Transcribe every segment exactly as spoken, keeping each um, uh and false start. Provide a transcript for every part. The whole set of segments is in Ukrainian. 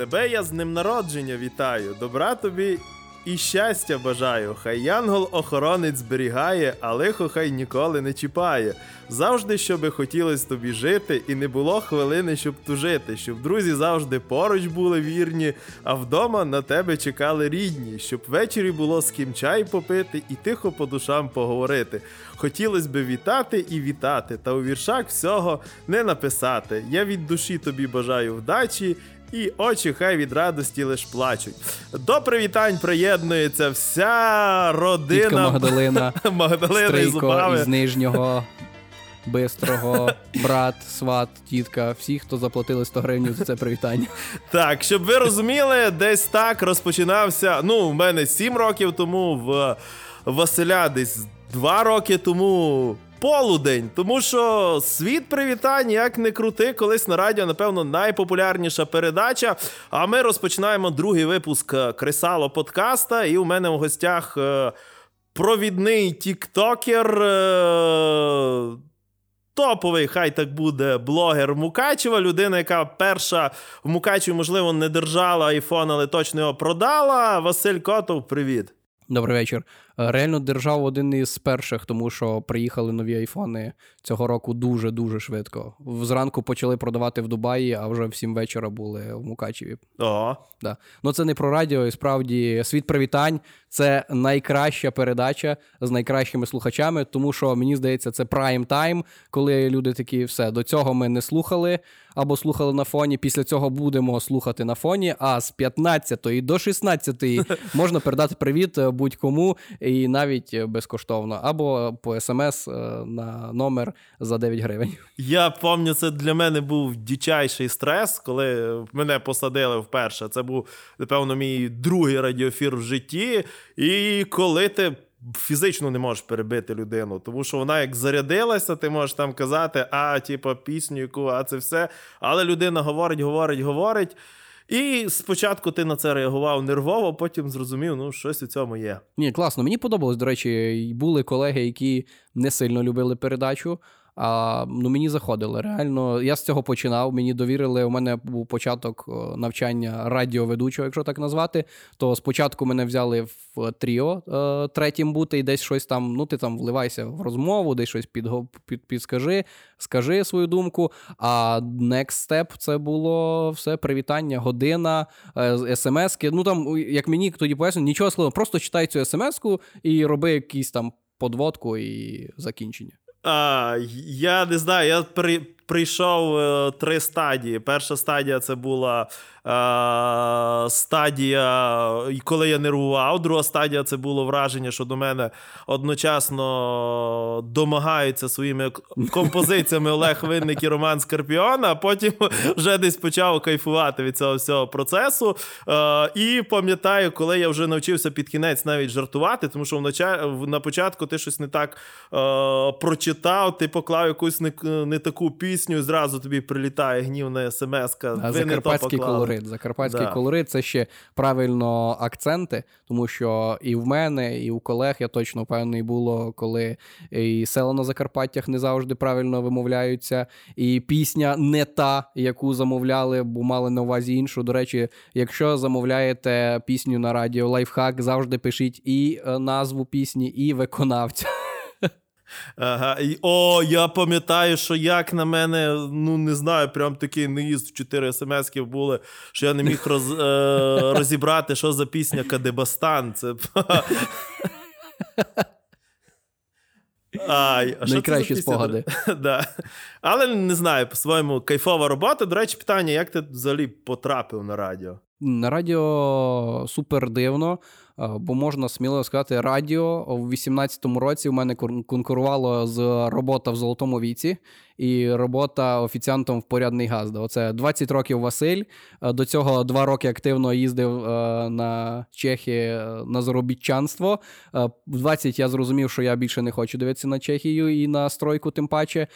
Тебе я з днем народження вітаю, добра тобі і щастя бажаю. Хай янгол-охоронець зберігає, а лихо хай ніколи не чіпає. Завжди, щоби хотілось тобі жити, і не було хвилини, щоб тужити. Щоб друзі завжди поруч були вірні, а вдома на тебе чекали рідні. Щоб ввечері було з ким чай попити і тихо по душам поговорити. Хотілось би вітати і вітати, та у віршах всього не написати. Я від душі тобі бажаю вдачі, і очі хай від радості лиш плачуть. До привітань приєднується вся родина. Тітка Магдалина, Магдалина Стрейко із Нижнього, Бистрого, брат, сват, тітка. Всі, хто заплатили сто гривень за це привітання. Так, щоб ви розуміли, десь так розпочинався, ну, в мене сім років тому, в Василя десь два роки тому... полудень, тому що «Світ привітань», як не крути, колись на радіо, напевно, найпопулярніша передача, а ми розпочинаємо другий випуск «Кресало» подкаста, і у мене в гостях провідний тіктокер, топовий, хай так буде, блогер Мукачева, людина, яка перша в Мукачеві, можливо, не держала айфон, але точно його продала. Василь Котов, привіт. Добрий вечір. Реально держав один із перших, тому що приїхали нові айфони цього року дуже-дуже швидко. Зранку почали продавати в Дубаї, а вже в сім вечора були в Мукачеві. Ага. Да. Ну це не про радіо, і справді «Світ привітань» – це найкраща передача з найкращими слухачами, тому що, мені здається, це прайм-тайм, коли люди такі, все, до цього ми не слухали або слухали на фоні, після цього будемо слухати на фоні, а з п'ятнадцятої до шістнадцятої можна передати привіт будь-кому, і навіть безкоштовно, або по смс на номер за дев'ять гривень. Я пам'ятаю, це для мене був дичайший стрес, коли мене посадили вперше. Це був, напевно, мій другий радіоефір в житті. І коли ти фізично не можеш перебити людину, тому що вона як зарядилася, ти можеш там казати, а, типу, пісню яку, а це все. Але людина говорить, говорить, говорить. І спочатку ти на це реагував нервово, потім зрозумів, ну, щось у цьому є. Ні, класно. Мені подобалось, до речі, були колеги, які не сильно любили передачу, а ну, мені заходили. Реально, я з цього починав, мені довірили, у мене був початок навчання радіоведучого, якщо так назвати, то спочатку мене взяли в тріо третім бути, і десь щось там, ну, ти там вливайся в розмову, десь щось під, під, підскажи, скажи свою думку, а next step це було все, привітання, година, смски, ну, там, як мені тоді пояснює, нічого складного, просто читай цю смску і роби якісь там подводку і закінчення. А, я не знаю, я при, прийшов е, три стадії. Перша стадія – це була е, стадія, коли я нервував. Друга стадія – це було враження, що до мене одночасно домагаються своїми композиціями Олег Винник і Роман Скорпіон, а потім вже десь почав кайфувати від цього всього процесу. Е, і пам'ятаю, коли я вже навчився під кінець навіть жартувати, тому що в, на початку ти щось не так е, прочитав, ти поклав якусь не, не таку пісню, і зразу тобі прилітає гнівна смс-ка. А закарпатський колорит. Закарпатський да. колорит – це ще правильно акценти, тому що і в мене, і у колег, я точно впевнений, було, коли і села на Закарпаттях не завжди правильно вимовляються, і пісня не та, яку замовляли, бо мали на увазі іншу. До речі, якщо замовляєте пісню на радіо, лайфхак, завжди пишіть і назву пісні, і виконавця. Ага. О, я пам'ятаю, що як на мене, ну не знаю, прям такий неїзд в чотири смс-ків були, що я не міг роз, е, розібрати, що за пісня «Кадебастан». Це... Ай, а найкращі спогади. Да. Але не знаю, по-своєму кайфова робота. До речі, питання, як ти взагалі потрапив на радіо? На радіо супер дивно, бо можна сміливо сказати, радіо в вісімнадцятому році в мене конкурувало з робота в Золотому віці і робота офіціантом в «Порядний Газда». Оце двадцять років Василь, до цього два роки активно їздив на Чехи на заробітчанство. В двадцять я зрозумів, що я більше не хочу дивитися на Чехію і на стройку тим паче,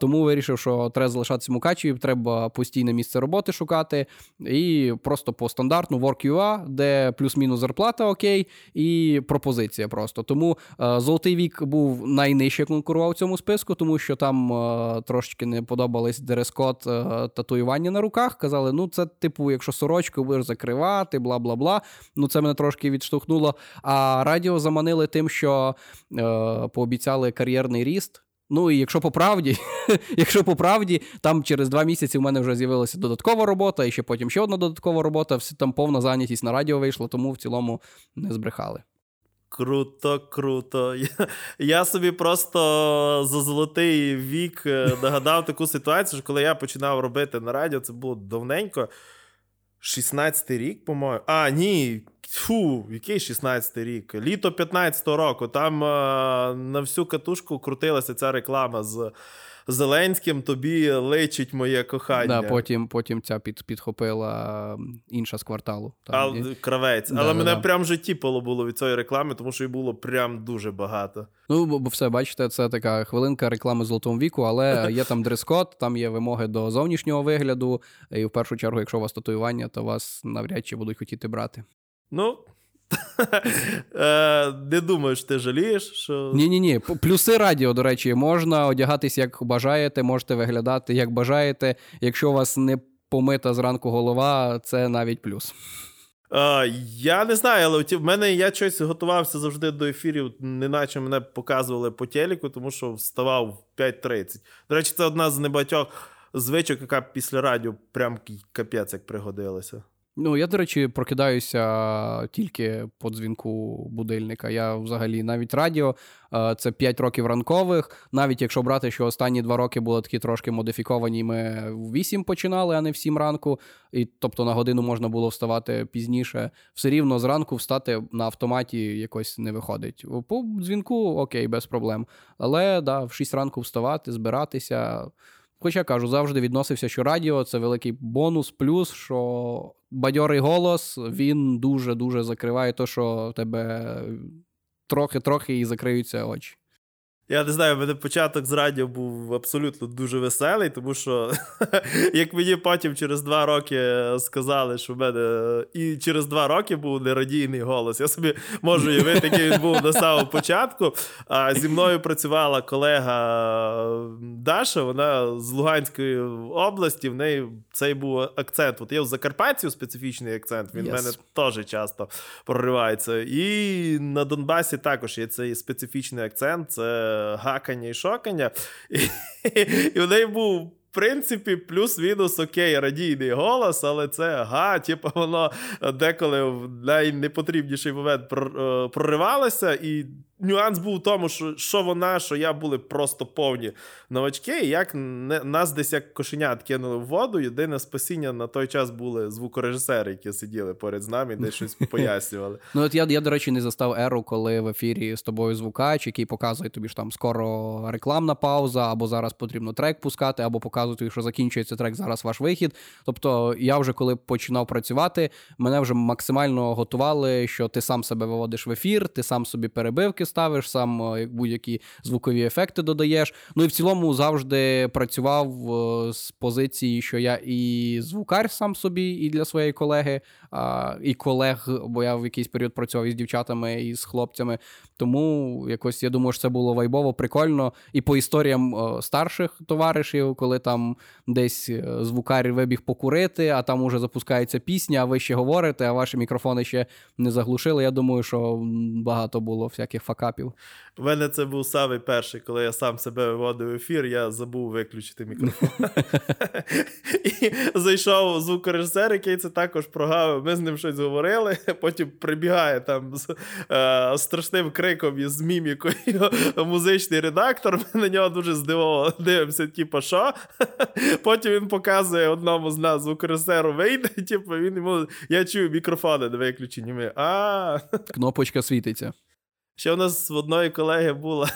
тому вирішив, що треба залишатися в Мукачеві, треба постійне місце роботи шукати, і просто по стандартну Work.ua, де плюс-мінус зарплата окей, і пропозиція просто. Тому «Золотий вік» був найнижче конкурував в цьому списку, тому що там трошечки не подобались дрес-код, татуювання на руках. Казали, ну це типу, якщо сорочку будеш закривати, бла-бла-бла. Ну це мене трошки відштовхнуло. А радіо заманили тим, що е, пообіцяли кар'єрний ріст. Ну і якщо по правді, якщо по правді, там через два місяці в мене вже з'явилася додаткова робота, і ще потім ще одна додаткова робота, там повна зайнятість на радіо вийшла, тому в цілому не збрехали. Круто, круто. Я, я собі просто за «Золотий вік» нагадав таку ситуацію, що коли я починав робити на радіо, це було давненько, шістнадцятий рік, по-моєму. А, ні, фу, який шістнадцятий рік? Літо п'ятнадцятого року. Там а, на всю катушку крутилася ця реклама з Зеленським, тобі личить моє кохання. Да, потім, потім ця під, підхопила інша з кварталу. Там, а, і... Кравець. Да, але да, мене да. прям в житті поло було від цієї реклами, тому що її було прям дуже багато. Ну, бо все, бачите, це така хвилинка реклами «Золотому віку», але є там дрес-код, там є вимоги до зовнішнього вигляду, і в першу чергу, якщо у вас татуювання, то вас навряд чи будуть хотіти брати. Ну... Не думаю, що ти жалієш, що... Ні-ні-ні, плюси радіо, до речі, можна одягатись, як бажаєте, можете виглядати, як бажаєте. Якщо у вас не помита зранку голова, це навіть плюс. Е, я не знаю, але в мене я щось готувався завжди до ефірів, неначе мене показували по телеку, тому що вставав в п'ять тридцять. До речі, це одна з небагатьох звичок, яка після радіо прям капець як пригодилася. Ну, я, до речі, прокидаюся тільки по дзвінку будильника. Я взагалі навіть радіо, це п'ять років ранкових. Навіть якщо брати, що останні два роки були такі трошки модифіковані, ми в вісім починали, а не в сім ранку. І, тобто на годину можна було вставати пізніше. Все рівно зранку встати на автоматі якось не виходить. По дзвінку окей, без проблем. Але, да, в шість ранку вставати, збиратися... Хоча, кажу, завжди відносився, що радіо – це великий бонус, плюс, що бадьорий голос, він дуже-дуже закриває те, що в тебе трохи-трохи і закриються очі. Я не знаю, в мене початок з радіо був абсолютно дуже веселий, тому що, як мені потім через два роки сказали, що в мене і через два роки був нерадійний голос, я собі можу уявити, який він був на самому початку. А зі мною працювала колега Даша, вона з Луганської області, в неї цей був акцент. От є в Закарпатті специфічний акцент, він yes. в мене теж часто проривається. І на Донбасі також є цей специфічний акцент, це гакання і шокання. І, і в неї був, в принципі, плюс-мінус окей, радійний голос, але це га, типу воно деколи в найнепотрібніший момент проривалося. І нюанс був в тому, що, що вона, що я були просто повні новачки, і як не, нас десь як кошенят кинули в воду. Єдине спасіння на той час були звукорежисери, які сиділи поряд з нами і десь щось пояснювали. Ну от я, я, до речі, не застав еру, коли в ефірі з тобою звукач, який показує тобі, що там скоро рекламна пауза, або зараз потрібно трек пускати, або показує тобі, що закінчується трек, зараз ваш вихід. Тобто я вже, коли починав працювати, мене вже максимально готували, що ти сам себе виводиш в ефір, ти сам собі перебивки ставиш, сам будь-які звукові ефекти додаєш. Ну і в цілому завжди працював з позиції, що я і звукар сам собі, і для своєї колеги, і колег, бо я в якийсь період працював із дівчатами, і з хлопцями. Тому якось, я думаю, що це було вайбово, прикольно. І по історіям старших товаришів, коли там десь звукар вибіг покурити, а там уже запускається пісня, а ви ще говорите, а ваші мікрофони ще не заглушили. Я думаю, що багато було всяких факапів. У мене це був самий перший, коли я сам себе виводив в ефір, я забув виключити мікрофон. І зайшов звукорежисер, який це також прогавив. Ми з ним щось говорили, потім прибігає там з е, страшним криком і з мімікою музичний редактор. Ми на нього дуже здивовано дивимося, типу, що? Потім він показує одному з нас звукорежисеру, вийде, типу, він йому, я чую мікрофони не виключені. Ми, а кнопочка світиться. Ще у нас в одної колеги була,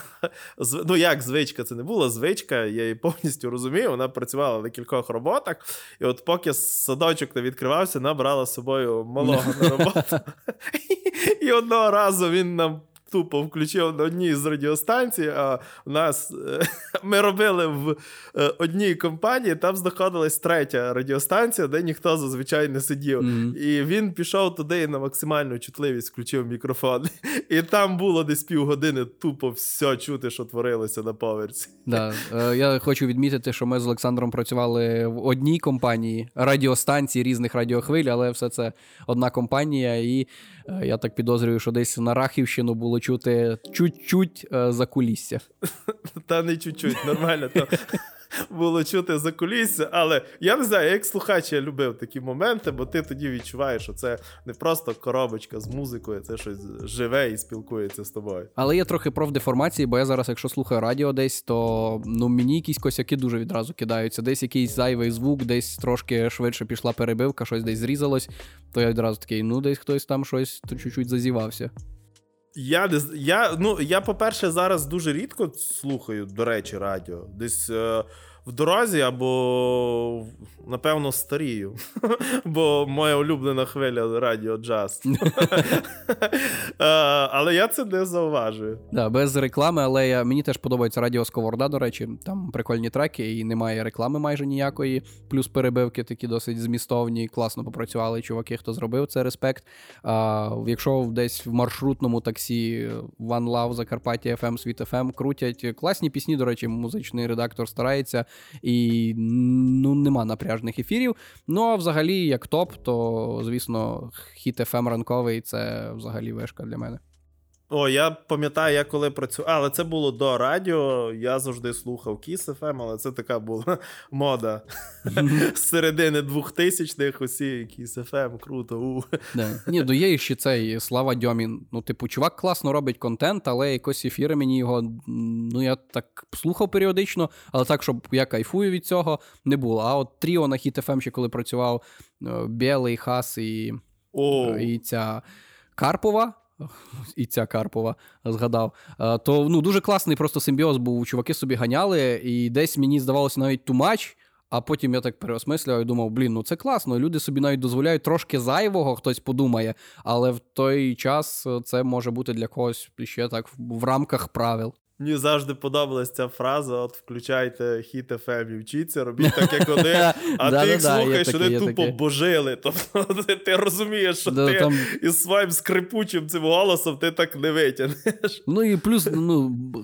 ну як звичка, це не була звичка, я її повністю розумію, вона працювала на кількох роботах, і от поки садочок не відкривався, вона брала з собою малого на роботу. І одного разу він нам тупо включив на одній з радіостанцій, а у нас ми робили в одній компанії, там знаходилась третя радіостанція, де ніхто зазвичай не сидів. Mm-hmm. І він пішов туди і на максимальну чутливість включив мікрофон. І там було десь півгодини тупо все чути, що творилося на поверсі. Да. Я хочу відмітити, що ми з Олександром працювали в одній компанії, радіостанції різних радіохвиль, але все це одна компанія, і я так підозрюю, що десь на Рахівщину було чути чуть-чуть за кулісся. Та не чуть-чуть, нормально. То було чути за кулісся, але я не знаю, як слухач я любив такі моменти, бо ти тоді відчуваєш, що це не просто коробочка з музикою, це щось живе і спілкується з тобою. Але є трохи профдеформації, бо я зараз, якщо слухаю радіо десь, то ну, мені якісь косяки дуже відразу кидаються. Десь якийсь зайвий звук, десь трошки швидше пішла перебивка, щось десь зрізалось, то я відразу такий, ну десь хтось там щось чуть-чуть зазівався. Я, я, ну, я, по-перше, зараз дуже рідко слухаю, до речі, радіо. Десь е, в дорозі або, напевно, старію. Бо моя улюблена хвиля радіо джаз. Але я це не зауважую. Да, без реклами, але я, мені теж подобається радіо Сковорода, до речі. Там прикольні треки і немає реклами майже ніякої. Плюс перебивки такі досить змістовні, класно попрацювали чуваки, хто зробив це, респект. А, якщо десь в маршрутному таксі One Love, Закарпаття еф ем, Світ еф ем крутять. Класні пісні, до речі, музичний редактор старається. І ну, нема напряжних ефірів. Ну, а взагалі, як топ, то, звісно, хіт еф ем ранковий – це взагалі вишка для мене. О, я пам'ятаю, я коли працював, але це було до радіо, я завжди слухав Kiss еф ем, але це така була мода. З середини двохтисячних усі Kiss еф ем, круто. Ні, ну є ще цей Слава Дьомін. Ну, типу, чувак класно робить контент, але якось ефіри мені його, ну, я так слухав періодично, але так, щоб я кайфую від цього, не було. А от тріо на Hit еф ем ще коли працював Білий, Хас і, і ця Карпова, і ця Карпова згадав, то ну, дуже класний просто симбіоз був. Чуваки собі ганяли, і десь мені здавалося навіть too much, а потім я так переосмислював і думав, блін, ну це класно, люди собі навіть дозволяють трошки зайвого, хтось подумає, але в той час це може бути для когось ще так в рамках правил. Мені завжди подобалась ця фраза, от включайте Hit еф ем і вчіться, робіть так, як вони, а ти їх слухаєш, вони тупо божили. Тобто ти розумієш, що ти із своїм скрипучим цим голосом ти так не витягнеш. Ну і плюс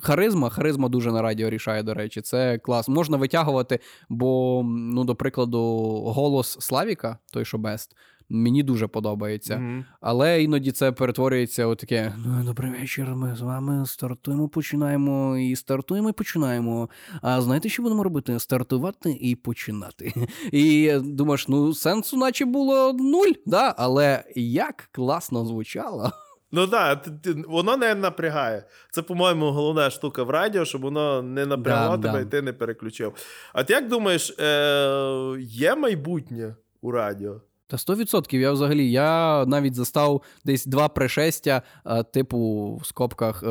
харизма, харизма дуже на радіо рішає, до речі, це клас. Можна витягувати, бо, ну, до прикладу, голос Славіка, той, що бест, мені дуже подобається. Mm-hmm. Але іноді це перетворюється у таке ну, добрий вечір, ми з вами стартуємо, починаємо і стартуємо, і починаємо. А знаєте, що будемо робити? Стартувати і починати. І думаєш, ну сенсу наче було нуль, да? Але як класно звучало. Ну так, воно не напрягає. Це, по-моєму, головна штука в радіо, щоб воно не напрягло да, тебе да. і ти не переключив. А ти як думаєш, е- є майбутнє у радіо? Та сто відсотків я взагалі, я навіть застав десь два пришестя, типу, в скобках,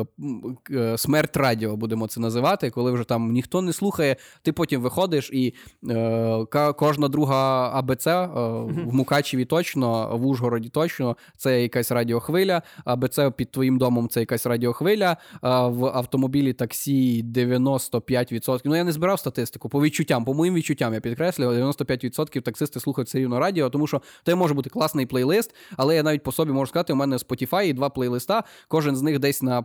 смерть радіо, будемо це називати, коли вже там ніхто не слухає, ти потім виходиш і е, кожна друга а бе це, е, в Мукачеві точно, в Ужгороді точно, це якась радіохвиля, а бе це під твоїм домом це якась радіохвиля, а в автомобілі таксі дев'яносто п'ять відсотків, ну я не збирав статистику, по відчуттям, по моїм відчуттям я підкреслюю, дев'яносто п'ять відсотків таксисти слухають все рівно радіо, тому що то й може бути класний плейлист, але я навіть по собі можу сказати, у мене Spotify і два плейлиста, кожен з них десь на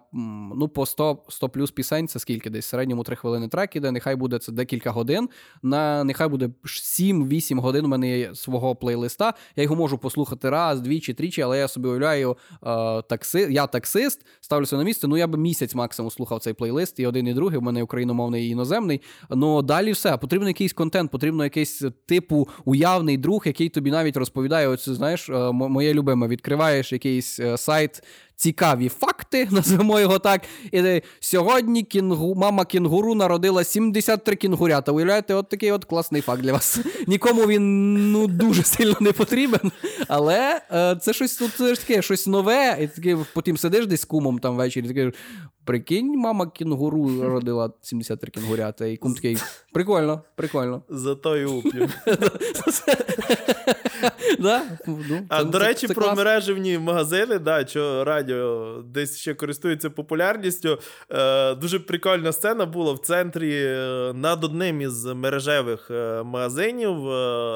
ну, по сто, сто плюс пісень, це скільки десь, в середньому три хвилини трек іде, нехай буде це декілька годин, на, нехай буде сім-вісім годин у мене є свого плейлиста, я його можу послухати раз, двічі, тричі, але я собі уявляю, е, такси, я таксист, ставлюся на місце, ну я б місяць максимум слухав цей плейлист, і один, і другий, в мене україномовний і іноземний, ну далі все, потрібен якийсь контент, потрібно якийсь типу уявний друг, який тобі навіть розповідає, ось, знаєш, моє любиме, відкриваєш якийсь сайт «Цікаві факти», називаємо його так, і сьогодні кінгу, мама кінгуру народила сімдесят три кінгурята. Уявляєте, от такий от класний факт для вас. Нікому він, ну, дуже сильно не потрібен, але це щось, це таке, щось нове, і таке, потім сидиш десь з кумом там ввечері, і таке, прикинь, мама кінгуру родила сімдесят три кінгурята, і кум такий, прикольно, прикольно. Зато і уп'ю. Да? Ну, а, це, до речі, це, це про мережевні магазини, да, що радіо десь ще користується популярністю. Е, дуже прикольна сцена була в центрі. Над одним із мережевих магазинів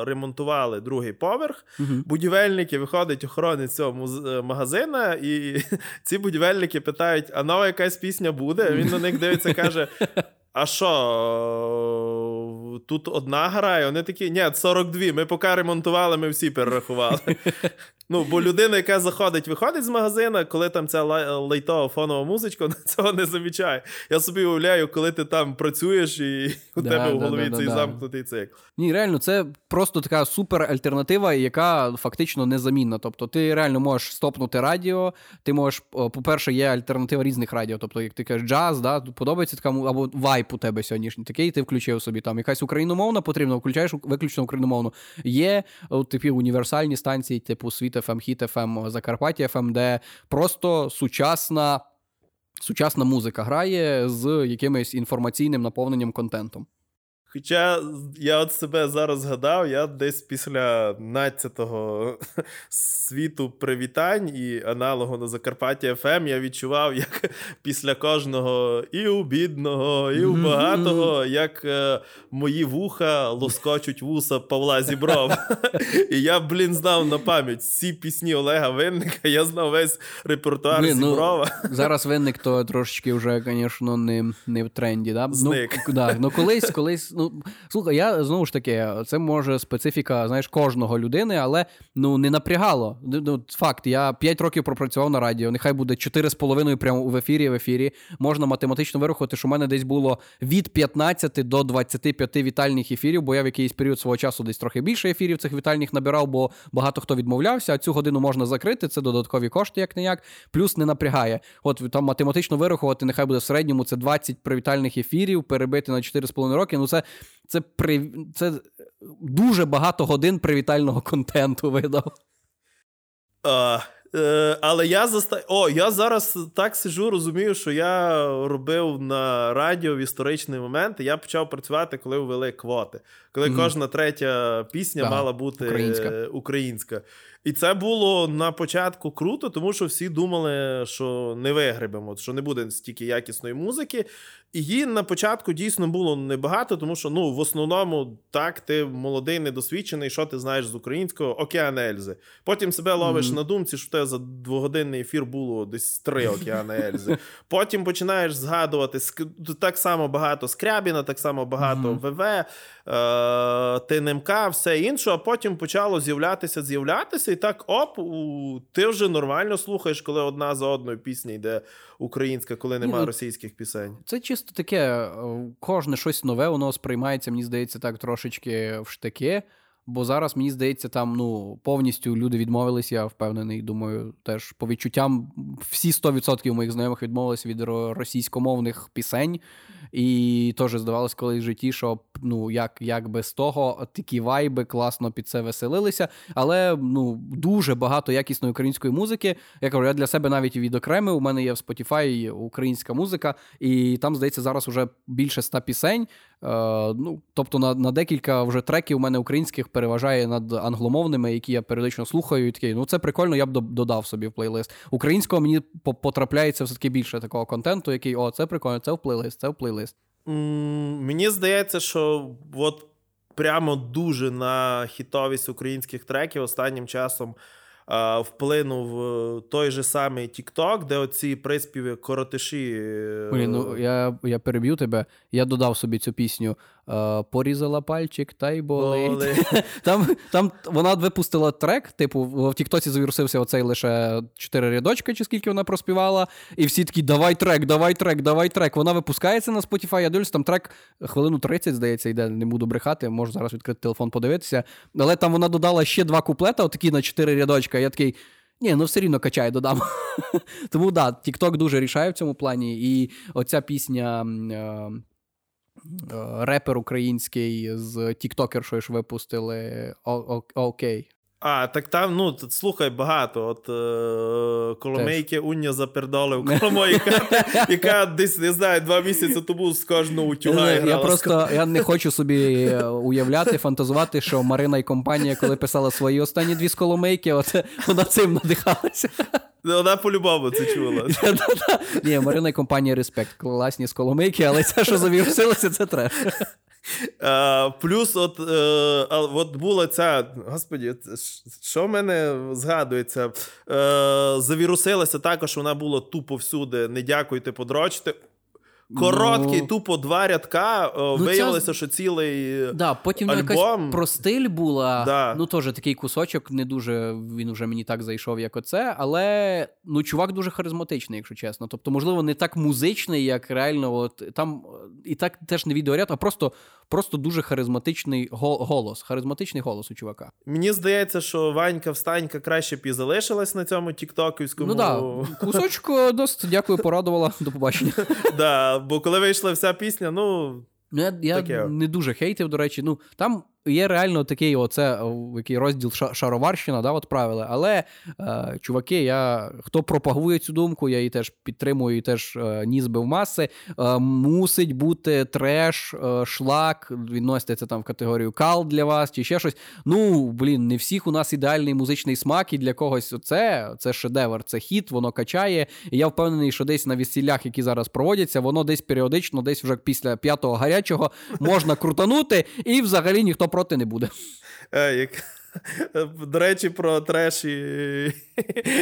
ремонтували другий поверх. Угу. Будівельники, виходить охоронець цього магазина, і ці будівельники питають, а нова якась пісня буде? Він на них дивиться, каже... А що, тут одна грає? Вони такі, ні, сорок дві, ми поки ремонтували, ми всі перерахували. Ну, бо людина, яка заходить, виходить з магазина, коли там ця лайтова фонова музичка, цього не замічає. Я собі уявляю, коли ти там працюєш, і у да, тебе в да, голові да, цей да, замкнутий цикл. Ні, реально, це просто така суперальтернатива, яка фактично незамінна. Тобто ти реально можеш стопнути радіо, ти можеш, по-перше, є альтернатива різних радіо. Тобто, як ти кажеш, джаз, да, подобається така, або вайп у тебе сьогоднішній такий, ти включив собі там якась україномовна потрібна, включаєш виключно україномовну. Є типу універсальні станції, типу Світ еф ем, Хіт еф ем, Закарпаття еф ем, де просто сучасна, сучасна музика грає з якимось інформаційним наповненням контентом. Хоча я от себе зараз згадав, я десь після надцятого світу привітань і аналогу на Закарпаття ФМ я відчував, як після кожного і у бідного, і у багатого, як е, мої вуха лоскочуть вуса Павла Зіброва. І я, блін, знав на пам'ять всі пісні Олега Винника, я знав весь репертуар не, Зіброва. Ну, зараз Винник то трошечки вже, звісно, не, не в тренді. Да? Зник. Ну, да, ну колись, колись... Ну, слухай, я, знову ж таки, це, може, специфіка, знаєш, кожного людини, але, ну, не напрягало. Ну, факт, я п'ять років пропрацював на радіо, нехай буде чотири з половиною прямо в ефірі, в ефірі. Можна математично вирахувати, що в мене десь було від п'ятнадцяти до двадцяти п'яти вітальних ефірів, бо я в якийсь період свого часу десь трохи більше ефірів цих вітальних набирав, бо багато хто відмовлявся, а цю годину можна закрити, це додаткові кошти, як-не-як, плюс не напрягає. От, там, математично вирахувати, нехай буде в середньому, це двадцять привітальних ефірів, перебити на чотири з половиною роки, ну, це Це, при... це дуже багато годин привітального контенту видав. А, е, але я заста... О, я зараз так сижу, розумію, що я робив на радіо в історичний момент, і я почав працювати, коли ввели квоти. Коли mm. кожна третя пісня да, мала бути українська. українська. І це було на початку круто, тому що всі думали, що не вигребемо, що не буде стільки якісної музики. Її на початку дійсно було небагато, тому що, ну, в основному, так, ти молодий, недосвідчений, що ти знаєш з українського? Океан Ельзи. Потім себе ловиш mm-hmm. на думці, що в тебе за двогодинний ефір було десь три Океана Ельзи. Потім починаєш згадувати так само багато Скрябіна, так само багато mm-hmm. ВВ, ТНМК, все інше, а потім почало з'являтися, з'являтися, і так, оп, ти вже нормально слухаєш, коли одна за одною пісня йде українська, коли немає ну, російських пісень. Це чисто таке, кожне щось нове, воно сприймається, мені здається, так трошечки в штики, бо зараз, мені здається, там, ну, повністю люди відмовились, я впевнений, думаю, теж по відчуттям всі сто відсотків моїх знайомих відмовились від російськомовних пісень, і теж здавалось колись в житті, що, ну, як, як без того, такі вайби класно під це веселилися, але, ну, дуже багато якісної української музики, я кажу, я для себе навіть відокремив, у мене є в Spotify українська музика, і там, здається, зараз вже більше ста пісень, е, ну, тобто на, на декілька вже треків у мене українських переважає над англомовними, які я періодично слухаю, і такий, ну, це прикольно, я б додав собі в плейлист. Українського мені потрапляється все-таки більше такого контенту, який, о, це прикольно, це в плейлист, це в плейлист. Мені здається, що от прямо дуже на хітовість українських треків останнім часом а, вплинув той же самий TikTok, де оці приспіви коротиші. Блін, ну я, я переб'ю тебе, я додав собі цю пісню. Порізала пальчик, та й болить. Там, там вона випустила трек, типу, в тіктоці завірусився оцей лише чотири рядочка, чи скільки вона проспівала, і всі такі, давай трек, давай трек, давай трек. Вона випускається на Spotify, я дивлюсь, там трек хвилину тридцять, здається, йде, не буду брехати, можу зараз відкрити телефон, подивитися. Але там вона додала ще два куплета, отакі на чотири рядочка, я такий... Ні, ну все рівно качає, додам. Тому, да, TikTok дуже рішає в цьому плані, і оця пісня... репер український з тіктокершою ж випустили «Окей». А, так там, ну, слухай, багато. От е, Коломейки Уня запердолив Коломойка, яка десь, не знаю, два місяці тому з кожного утюга я, я просто, я не хочу собі уявляти, фантазувати, що Марина і компанія, коли писала свої останні дві з Коломейки, от вона цим надихалася. Вона по-любому це чула. Ні, Марина і компанія респект. Класні з Коломейки, але це, що завірусилося, це треш. Uh, плюс от, uh, от була ця, господі, що в мене згадується, uh, завірусилася також, вона була тупо всюди, не дякуйте, подрочте. Короткий, ну... тупо два рядка, ну, виявилося, ця... що цілий да, потім альбом. Потім якась про стиль була, да. Ну теж такий кусочок, не дуже, він вже мені так зайшов, як оце, але, ну, чувак дуже харизматичний, якщо чесно. Тобто, можливо, не так музичний, як реально, от, там, і так теж не відеоряд, а просто, просто дуже харизматичний голос, харизматичний голос у чувака. Мені здається, що Ванька Встанька краще б і залишилась на цьому тіктоківському. Ну так, да. Кусочку досить, дякую, порадувала, до побачення. Так. Бо коли вийшла вся пісня, ну... Я, я не дуже хейтив, до речі. Ну, там є реально такий оце, який розділ шароварщина, да, от правила. Але, е, чуваки, я, хто пропагує цю думку, я її теж підтримую, і теж е, ніс би в маси. Е, мусить бути треш, е, шлак, відноситься це там в категорію кал для вас, чи ще щось. Ну, блін, не всіх у нас ідеальний музичний смак, і для когось оце, це шедевр, це хіт, воно качає. І я впевнений, що десь на весіллях, які зараз проводяться, воно десь періодично, десь вже після п'ятого гарячого можна крутанути, і взагалі ніхто проти не буде. До речі, про треш і,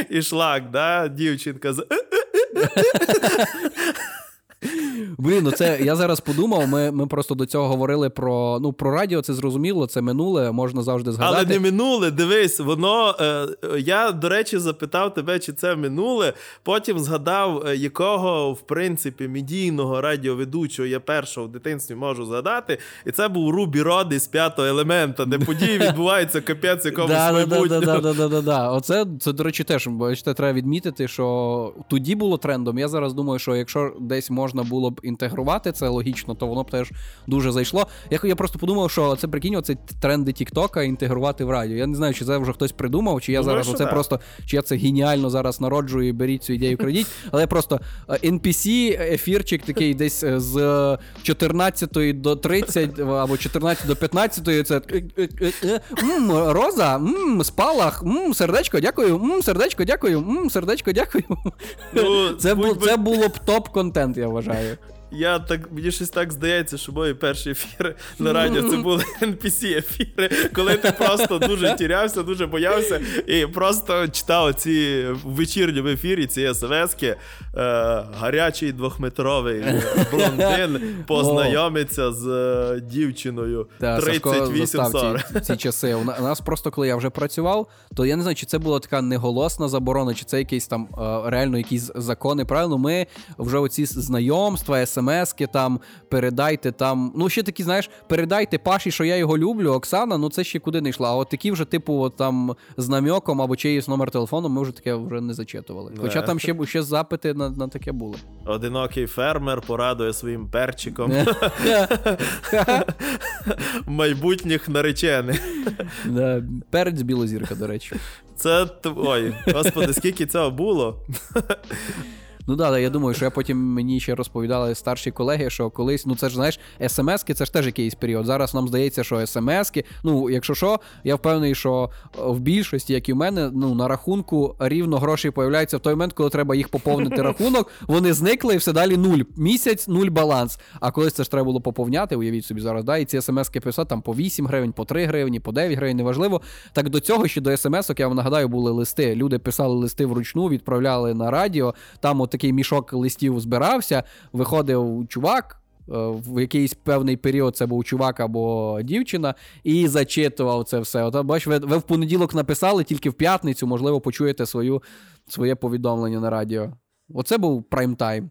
і шлак, да? Дівчинка з... Блін, ну це, я зараз подумав, ми, ми просто до цього говорили про, ну, про радіо, це зрозуміло, це минуле, можна завжди згадати. Але не минуле, дивись, воно, е, я, до речі, запитав тебе, чи це минуле, потім згадав, якого, в принципі, медійного радіоведучого я першого в дитинстві можу згадати, і це був Рубі Роді з п'ятого елемента, де події відбуваються капець якомусь майбутньому. Оце, це, до речі, теж, бачите, треба відмітити, що тоді було трендом, я зараз думаю, що якщо десь можна було б інтегрувати це логічно, то воно б теж дуже зайшло. Я, я просто подумав, що це, прикинь, оце тренди Тіктока інтегрувати в радіо. Я не знаю, чи це вже хтось придумав, чи я ну, зараз оце так. Просто, чи я це геніально зараз народжую і беріть цю ідею, крадіть. Але просто ен пі сі ефірчик такий десь з чотирнадцятої до тридцятої або чотирнадцятої до п'ятнадцятої це «Мм, роза, мм, спалах, мм, сердечко, дякую, мм, сердечко, дякую, мм, сердечко, дякую». Ну, це, бу, це було б топ-контент, я вважаю. Я так, мені щось так здається, що мої перші ефіри на радіо це були ен пі сі-ефіри, коли ти просто дуже тірявся, дуже боявся і просто читав ці в вечірньому ефірі ці смс-ки. Гарячий двохметровий блондин познайомиться з дівчиною тридцять вісім сорок. Ці часи. У нас просто, коли я вже працював, то я не знаю, чи це була така неголосна заборона, чи це якісь там реально якісь закони. Правильно, ми вже оці знайомства, смски там, передайте там, ну ще такі, знаєш, передайте Паші, що я його люблю, Оксана, ну це ще куди не йшла. А от такі вже, типу, от, там з намеком або чиїсь номер телефону, ми вже таке вже не зачитували. Хоча там ще, ще запити на, на таке були. Одинокий фермер порадує своїм перчиком майбутніх наречених. Перець білозірка, до речі. Це, ой, господи, скільки цього було. Ну да, да, я думаю, що я потім мені ще розповідали старші колеги, що колись, ну це ж, знаєш, смски, це ж теж якийсь період. Зараз нам здається, що смски, ну, якщо що, я впевнений, що в більшості, як і в мене, ну, на рахунку рівно гроші появляються в той момент, коли треба їх поповнити рахунок, вони зникли і все далі нуль. Місяць, нуль баланс. А колись це ж треба було поповняти, уявіть собі зараз, да, і ці смски писати там по вісім гривень, по три гривні, по дев'ять гривень, неважливо. Так до цього ще до смсок, я вам нагадаю, були листи. Люди писали листи вручну, відправляли на радіо, там от такий мішок листів збирався, виходив чувак, в якийсь певний період це був чувак або дівчина, і зачитував це все. От, бач, ви, ви в понеділок написали, тільки в п'ятницю, можливо, почуєте свою, своє повідомлення на радіо. Оце був прайм-тайм.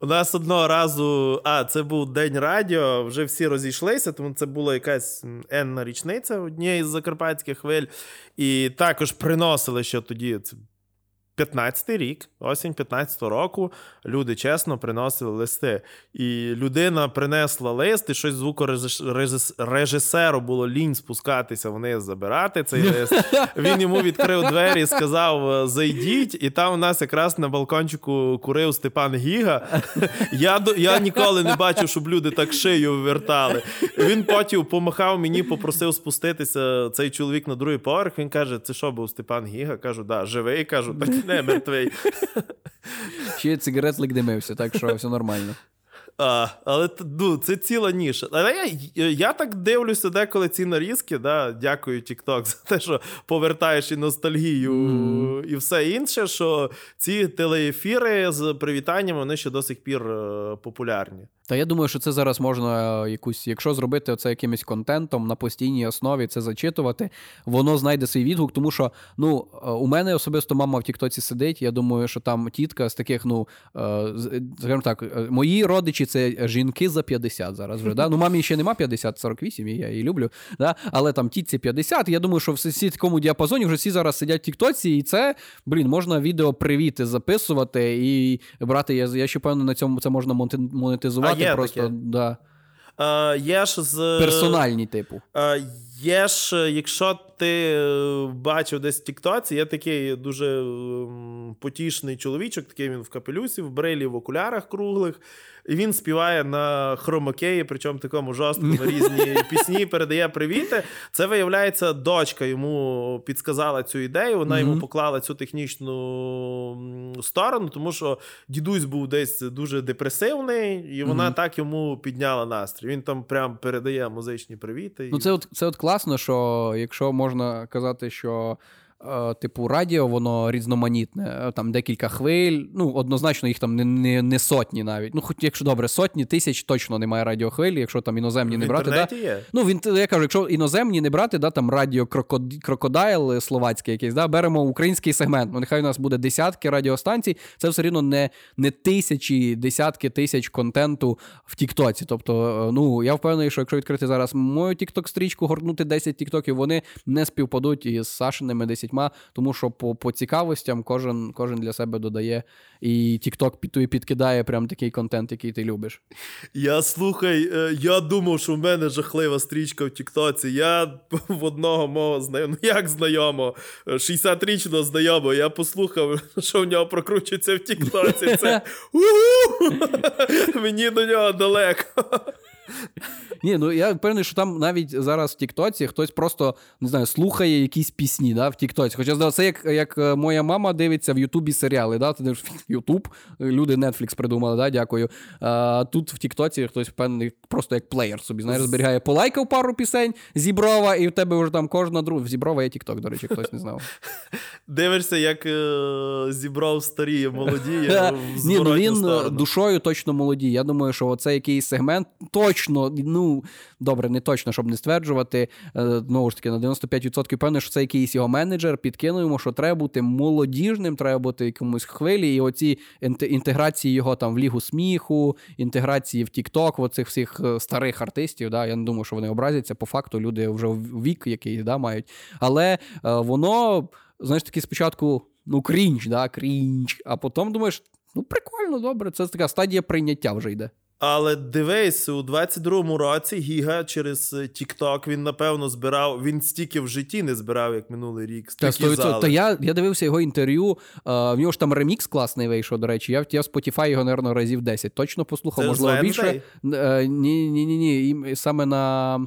У нас одного разу, а, це був День радіо, вже всі розійшлися, тому це була якась енна річниця однієї з закарпатських хвиль, і також приносили ще тоді... п'ятнадцятий рік, осінь п'ятнадцятого року, люди чесно приносили листи. І людина принесла лист, і щось звукорежисеру було лінь спускатися вниз, забирати цей лист. Він йому відкрив двері і сказав, зайдіть. І там у нас якраз на балкончику курив Степан Гіга. Я, я ніколи не бачив, щоб люди так шию ввертали. Він потім помахав мені, попросив спуститися цей чоловік на другий поверх. Він каже, це що був Степан Гіга? Кажу, да, живий, кажу, так не мертвий. Ще цигаретлик димився, так що все нормально. А, але ну, це ціла ніша. Але я, я так дивлюся деколи ці нарізки, да, дякую TikTok за те, що повертаєш і ностальгію, mm. і все інше, що ці телеефіри з привітаннями, вони ще до сих пір популярні. Та я думаю, що це зараз можна якусь, якщо зробити це якимось контентом на постійній основі, це зачитувати, воно знайде свій відгук, тому що, ну, у мене особисто мама в Тіктоці сидить, я думаю, що там тітка з таких, ну, скажімо так, мої родичі це жінки за п'ятдесят зараз вже, да? Ну, мамі ще нема п'ятдесят, сорок вісім, я її люблю, да? Але там тітці п'ятдесят, я думаю, що в всі такому діапазоні вже всі зараз сидять в Тіктоці, і це, блін, можна відео привіти записувати і брати, я, я ще певно, на цьому це можна монетизувати. Є просто, да. е, є ж з... Персональні типу. Е, є ж, якщо ти бачив десь в Тіктоці, є такий дуже потішний чоловічок, такий він в капелюсі, в брилі, в окулярах круглих. І він співає на хромакеї, причому такому жорсткому, різні пісні, передає привіти. Це, виявляється, дочка йому підсказала цю ідею, вона mm-hmm. йому поклала цю технічну сторону, тому що дідусь був десь дуже депресивний, і вона mm-hmm. так йому підняла настрій. Він там прям передає музичні привіти. Ну, і... це, от, це от класно, що якщо можна казати, що... Типу радіо, воно різноманітне, там декілька хвиль, ну, однозначно їх там не, не, не сотні навіть, ну, хоч якщо добре, сотні, тисяч точно немає радіохвиль, якщо там іноземні не брати. В інтернеті да? Є? Ну, він, я кажу, якщо іноземні не брати, да, там радіо Крокодайл словацький якийсь, да, беремо український сегмент, ну, нехай у нас буде десятки радіостанцій, це все рівно не, не тисячі, десятки тисяч контенту в Тіктоці, тобто, ну, я впевнений, що якщо відкрити зараз мою Тікток-стрічку, горнути десять Тіктоків, вони не співпадуть із Сашиними десять. Тому що по, по цікавостям кожен, кожен для себе додає, і TikTok тобі підкидає прям такий контент, який ти любиш. Я, слухай, я думав, що в мене жахлива стрічка в TikTok. Я в одного мого знайомого, ну як знайомого, шістдесятирічного знайомого, я послухав, що в нього прокручується в TikTok. Це мені до нього далеко. Ні, ну я впевнений, що там навіть зараз в Тіктоці хтось просто, не знаю, слухає якісь пісні, да, в Тіктоці. Хоча це як, як моя мама дивиться в Ютубі серіали, да, ти дивишся Ютуб, люди Netflix придумали, да, дякую. А тут в Тіктоці хтось впевнений просто як плеєр собі, знаєш, зберігає, полайкав пару пісень Зіброва, і в тебе вже там кожна друга. В Зіброва є Тікток, до речі, хтось не знав. Дивишся, як Зібров старіє, молодіє. Ні, ну він душою точно молодіє. Я думаю, що це якийсь сегмент точно, ну, добре, не точно, щоб не стверджувати, знову ж таки, на дев'яносто п'ять відсотків певно, що це якийсь його менеджер, підкинуємо, що треба бути молодіжним, треба бути в якомусь хвилі, і оці інтеграції його там в Лігу сміху, інтеграції в TikTok, в оцих всіх старих артистів, да, я не думаю, що вони образяться, по факту люди вже вік якийсь, да, мають, але воно, знаєш, таки спочатку, ну, крінж, да, крінж, а потім думаєш, ну, прикольно, добре, це така стадія прийняття вже йде. Але дивись, у двадцять другому році Гіга через TikTok, він, напевно, збирав, він стільки в житті не збирав, як минулий рік. Та, та я, я дивився його інтерв'ю, а, в нього ж там ремікс класний вийшов, до речі, я в Spotify його, наверно, разів десять точно послухав, це можливо більше. Ні-ні-ні, саме на,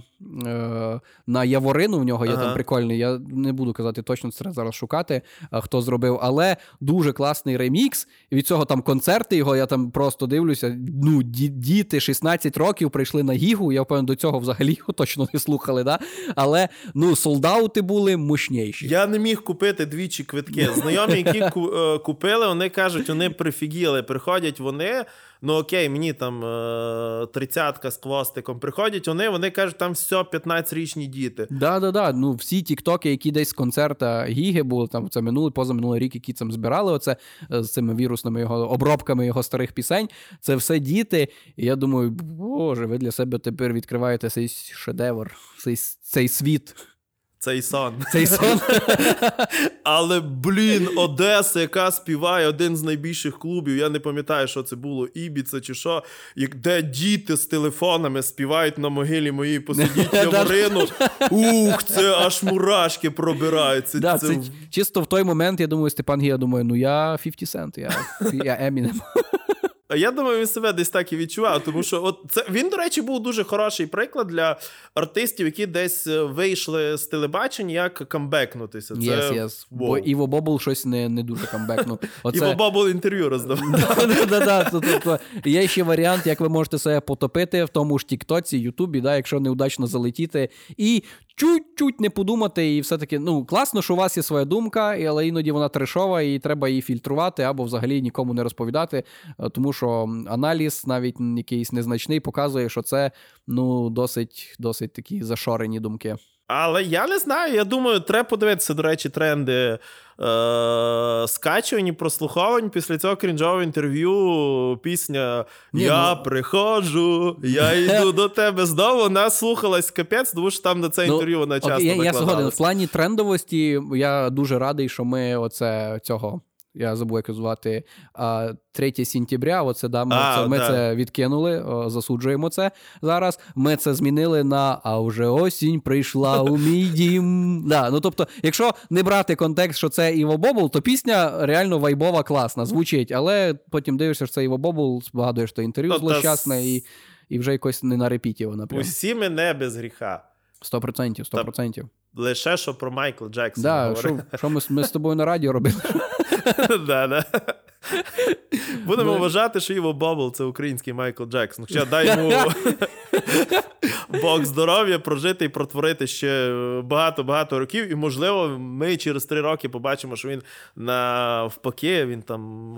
на Яворину в нього є, ага, там прикольний, я не буду казати точно, це зараз шукати, хто зробив, але дуже класний ремікс, від цього там концерти його, я там просто дивлюся, ну, дід, діти шістнадцять років прийшли на Гігу, я впевнений, до цього взагалі його точно не слухали, да? Але, ну, солдаути були мощніші. Я не міг купити двічі квитки. Знайомі, які купили, вони кажуть, вони прифігіли, приходять вони, ну окей, мені там тридцятка з хвостиком, приходять вони, вони кажуть, там все п'ятнадцятирічні діти. Да-да-да, ну всі тіктоки, які десь з концерта Гіги були, там це минулий, позаминулий рік, які там збирали оце, з цими вірусними його обробками його старих пісень, це все діти. І я думаю, боже, ви для себе тепер відкриваєте цей шедевр, цей, цей світ. Цей сон. Цей сон. Але, блін, Одеса, яка співає, один з найбільших клубів, я не пам'ятаю, що це було, Ібіца чи що, де діти з телефонами співають на могилі моїй посидіть Яворину. Ух, це аж мурашки пробираються. Да, це... Це, чисто в той момент, я думаю, Степан Гіга думає, ну я п'ятдесят Cent, я, я Eminem. Я думаю, він себе десь так і відчував, тому що от це він, до речі, був дуже хороший приклад для артистів, які десь вийшли з телебачень, як камбекнутися. Це yes, yes. Wow. Бо Іво Бобул щось не, не дуже камбекнув. Оце... Іво Бобул інтерв'ю роздав. Є ще варіант, як ви можете себе потопити в тому ж Тіктоці, Ютубі, якщо неудачно залетіти. І чуть-чуть не подумати, і все-таки, ну, класно, що у вас є своя думка, але іноді вона трешова, і треба її фільтрувати, або взагалі нікому не розповідати, тому що аналіз, навіть якийсь незначний, показує, що це, ну, досить, досить такі зашорені думки. Але я не знаю, я думаю, треба подивитися, до речі, тренди е- скачувань і прослуховань. Після цього крінжового інтерв'ю пісня «Я приходжу, я йду до тебе». Знову вона слухалась капець, тому що там на це інтерв'ю вона часто накладалась. Я згоден, в плані трендовості я дуже радий, що ми оце цього... Я забув, як звати, третього сентября, оце, да, ми, а, це, ми да. це відкинули, засуджуємо це зараз. Ми це змінили на «А вже осінь прийшла у мій дім». Да, ну, тобто, якщо не брати контекст, що це Іво Бобул, то пісня реально вайбова, класна, звучить, але потім дивишся, що це Іво Бобул, згадуєш, що інтерв'ю злощасне, і, і вже якось не на репіті вона. Прям. Усі мене без гріха. Сто процентів, сто процентів. Лише, що про Майкл Джексон да, говорив. Що, що ми, ми з тобою на радіо робили. Да, да. Будемо вважати, що Іво Бобул – це український Майкл Джексон. Хоча дай йому Бог здоров'я прожити і протворити ще багато-багато років. І, можливо, ми через три роки побачимо, що він навпаки, він там...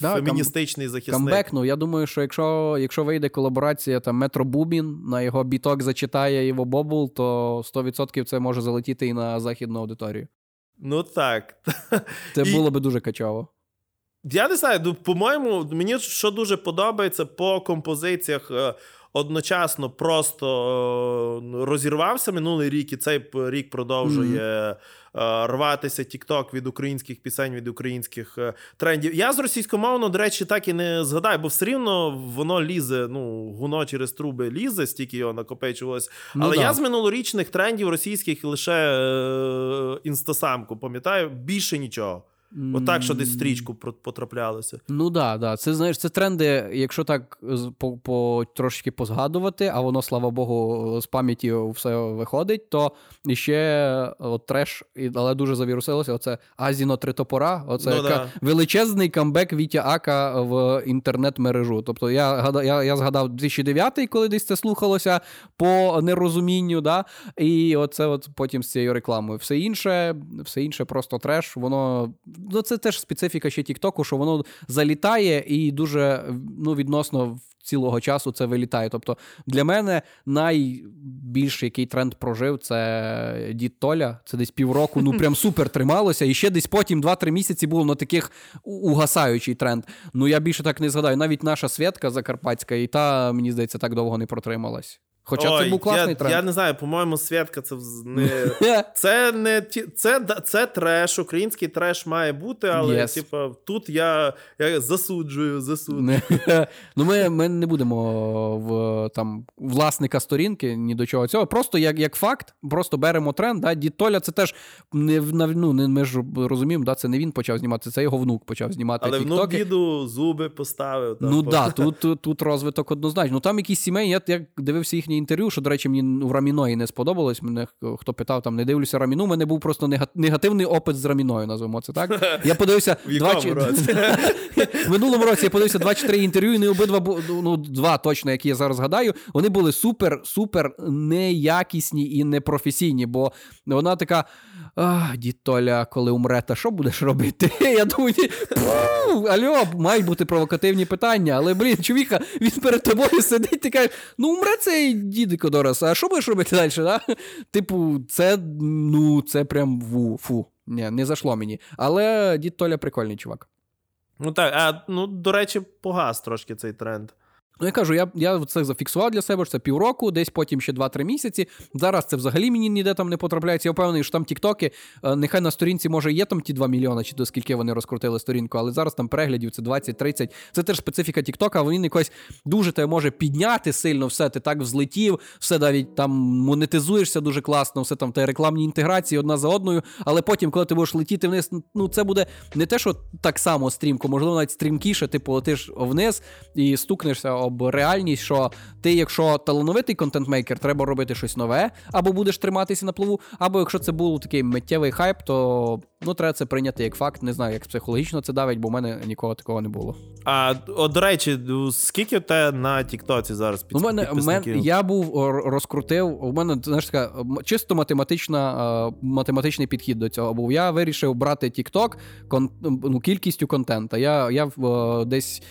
Да, феміністичний кам... захисник. Камбекну. Я думаю, що якщо, якщо вийде колаборація там Метро Бубін, на його біток зачитає Іво Бобул, то сто відсотків це може залетіти і на західну аудиторію. Ну так. Це і... було би дуже качаво. Я не знаю, по-моєму, мені що дуже подобається по композиціях одночасно просто розірвався минулий рік, і цей рік продовжує mm-hmm. рватися TikTok від українських пісень, від українських трендів. Я з російськомовного, до речі, так і не згадаю, бо все рівно воно лізе, ну, гуно через труби лізе, стільки його накопичувалось. Ну, але да. я з минулорічних трендів російських лише е, інстасамку пам'ятаю, більше нічого. Отак, що десь в стрічку потраплялося. Ну, да, да. Це, знаєш, це тренди, якщо так по, по, трошечки позгадувати, а воно, слава Богу, з пам'яті все виходить, то ще от, треш, але дуже завірусилося, оце Азіно три топора, оце ну, да. величезний камбек Вітя Ака в інтернет-мережу. Тобто я, я, я згадав дві тисячі дев'ятий, коли десь це слухалося по нерозумінню, да? І оце от потім з цією рекламою. Все інше, все інше просто треш, воно... Ну, це теж специфіка ще Тіктоку, що воно залітає і дуже, ну, відносно цілого часу це вилітає. Тобто для мене найбільший, який тренд прожив, це Дід Толя. Це десь півроку, ну, прям супер трималося. І ще десь потім два-три місяці було на таких угасаючий тренд. Ну, я більше так не згадаю. Навіть наша Свєтка закарпатська, і та, мені здається, так довго не протрималась. Хоча Ой, це був класний я, тренд. Я не знаю, по-моєму, Свєтка це не... це, не ті... це, це треш, український треш має бути, але yes. типу, тут я, я засуджую, засуджую. ну, ми, ми не будемо в, там, власника сторінки, ні до чого цього. Просто як, як факт, просто беремо тренд. Да? Дід Толя це теж, не, ну, ми ж розуміємо, да? Це не він почав знімати, це його внук почав знімати. Але внук діду зуби поставив. Там, ну так, да, тут, тут розвиток однозначно. Ну, там якісь сімей, я, я дивився їхні інтерв'ю, що, до речі, мені в Раміної не сподобалось. Мене хто питав, там, не дивлюся Раміну, у мене був просто негативний опит з Раміною, назвемо це так. Я подивився... В якому році? В минулому році я подивився два-чотири інтерв'ю, і не обидва, ну, два точно, які я зараз гадаю, вони були супер-супер неякісні і непрофесійні, бо вона така, ах, Дід Толя, коли умре, та що будеш робити? Я думаю, алло, мають бути провокативні питання, але, блін, чувіха, він перед тобою сидить, ти кажеш, ну, умре цей Діди Кодорас, а що будеш робити далі, да? Типу, це, ну, це прям ву, фу, не, не зайшло мені. Але Дід Толя прикольний чувак. Ну так, а, ну, до речі, погас трошки цей тренд. Ну, я кажу, я, я це зафіксував для себе, що це півроку, десь потім ще два-три місяці. Зараз це взагалі мені ніде там не потрапляється. Я впевнений, що там тіктоки, нехай на сторінці, може, є там ті два мільйони, чи до скільки вони розкрутили сторінку, але зараз там переглядів це двадцять-тридцять. Це теж специфіка тіктока, він якось дуже тебе може підняти сильно все, ти так взлетів, все навіть там монетизуєшся дуже класно, все там, те рекламні інтеграції одна за одною, але потім, коли ти будеш летіти вниз, ну, це буде не те, що так само стрімко, можливо, навіть стрімкіше, ти полетиш вниз і стукнешся об реальність, що ти, якщо талановитий контент-мейкер, треба робити щось нове, або будеш триматися на плаву, або якщо це був такий миттєвий хайп, то ну, треба це прийняти як факт, не знаю, як психологічно це давить, бо в мене нікого такого не було. А, от, до речі, скільки в тебе на тіктоці зараз під, ну, мене, підписників? Мен, я був, розкрутив, у мене, знаєш, така чисто математична, математичний підхід до цього був. Я вирішив брати тікток кон, ну, кількістю контента. Я, я десь...